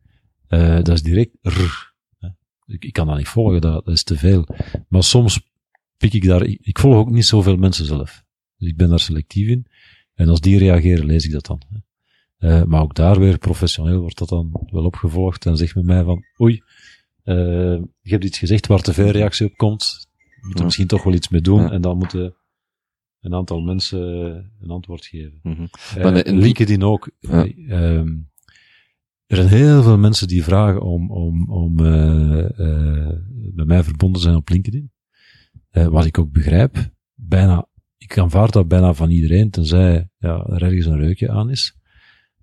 uh, dat is direct rrr, hè. Ik, ik kan dat niet volgen, dat, dat is te veel. Maar soms pik ik daar, ik, ik volg ook niet zoveel mensen zelf. Dus ik ben daar selectief in. En als die reageren, lees ik dat dan. Hè. Uh, maar ook daar weer professioneel wordt dat dan wel opgevolgd en zegt met mij van oei, uh, je hebt iets gezegd waar te veel reactie op komt, moet er ja. misschien toch wel iets mee doen ja. en dan moeten een aantal mensen een antwoord geven. Mm-hmm. uh, in LinkedIn ook ja. uh, um, er zijn heel veel mensen die vragen om, om, om uh, uh, bij mij verbonden zijn op LinkedIn, uh, wat ik ook begrijp. Bijna, ik aanvaard dat bijna van iedereen, tenzij ja, er ergens een reukje aan is.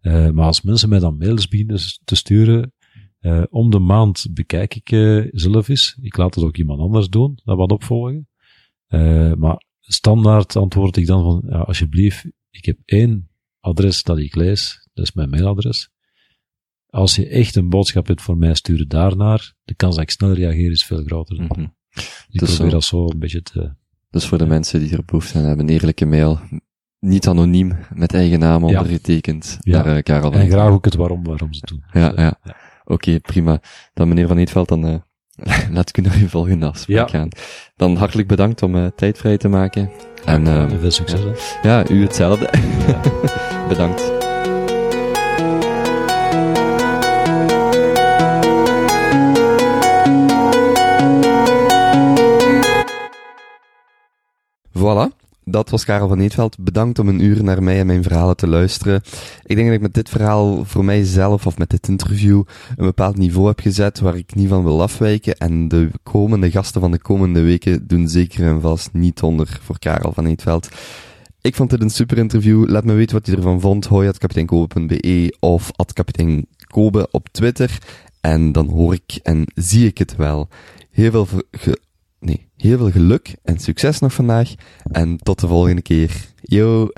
Uh, maar als mensen mij dan mails beginnen te sturen, uh, om de maand bekijk ik uh, zelf eens. Ik laat het ook iemand anders doen, dat wat opvolgen. Uh, maar standaard antwoord ik dan van, ja, alsjeblieft, ik heb één adres dat ik lees, dat is mijn mailadres. Als je echt een boodschap hebt voor mij, stuur het daarnaar. De kans dat ik snel reageer is veel groter. Mm-hmm. Dus ik dat probeer zo. dat zo een beetje te... Dus voor de ja. mensen die er behoefte zijn, hebben een eerlijke mail... Niet anoniem, met eigen naam ondergetekend. Ja. Daar, uh, Karel en graag ook het waarom, waarom ze doen. Ja, dus, uh, ja. ja. Oké, okay, prima. Dan meneer Van Eetvelt, dan uh, laat ik u naar uw volgende afspraak ja. gaan. Dan hartelijk bedankt om uh, tijd vrij te maken. En, uh, en veel succes. Uh, ja, u hetzelfde. Ja. Bedankt. Voilà. Dat was Karel Van Eetvelt. Bedankt om een uur naar mij en mijn verhalen te luisteren. Ik denk dat ik met dit verhaal voor mijzelf, of met dit interview, een bepaald niveau heb gezet waar ik niet van wil afwijken. En de komende gasten van de komende weken doen zeker en vast niet onder voor Karel Van Eetvelt. Ik vond dit een super interview. Laat me weten wat je ervan vond. Hoi at kapiteinkobe.be of at kapiteinkobe op Twitter. En dan hoor ik en zie ik het wel. Heel veel ge- nee, heel veel geluk en succes nog vandaag. En tot de volgende keer. Yo!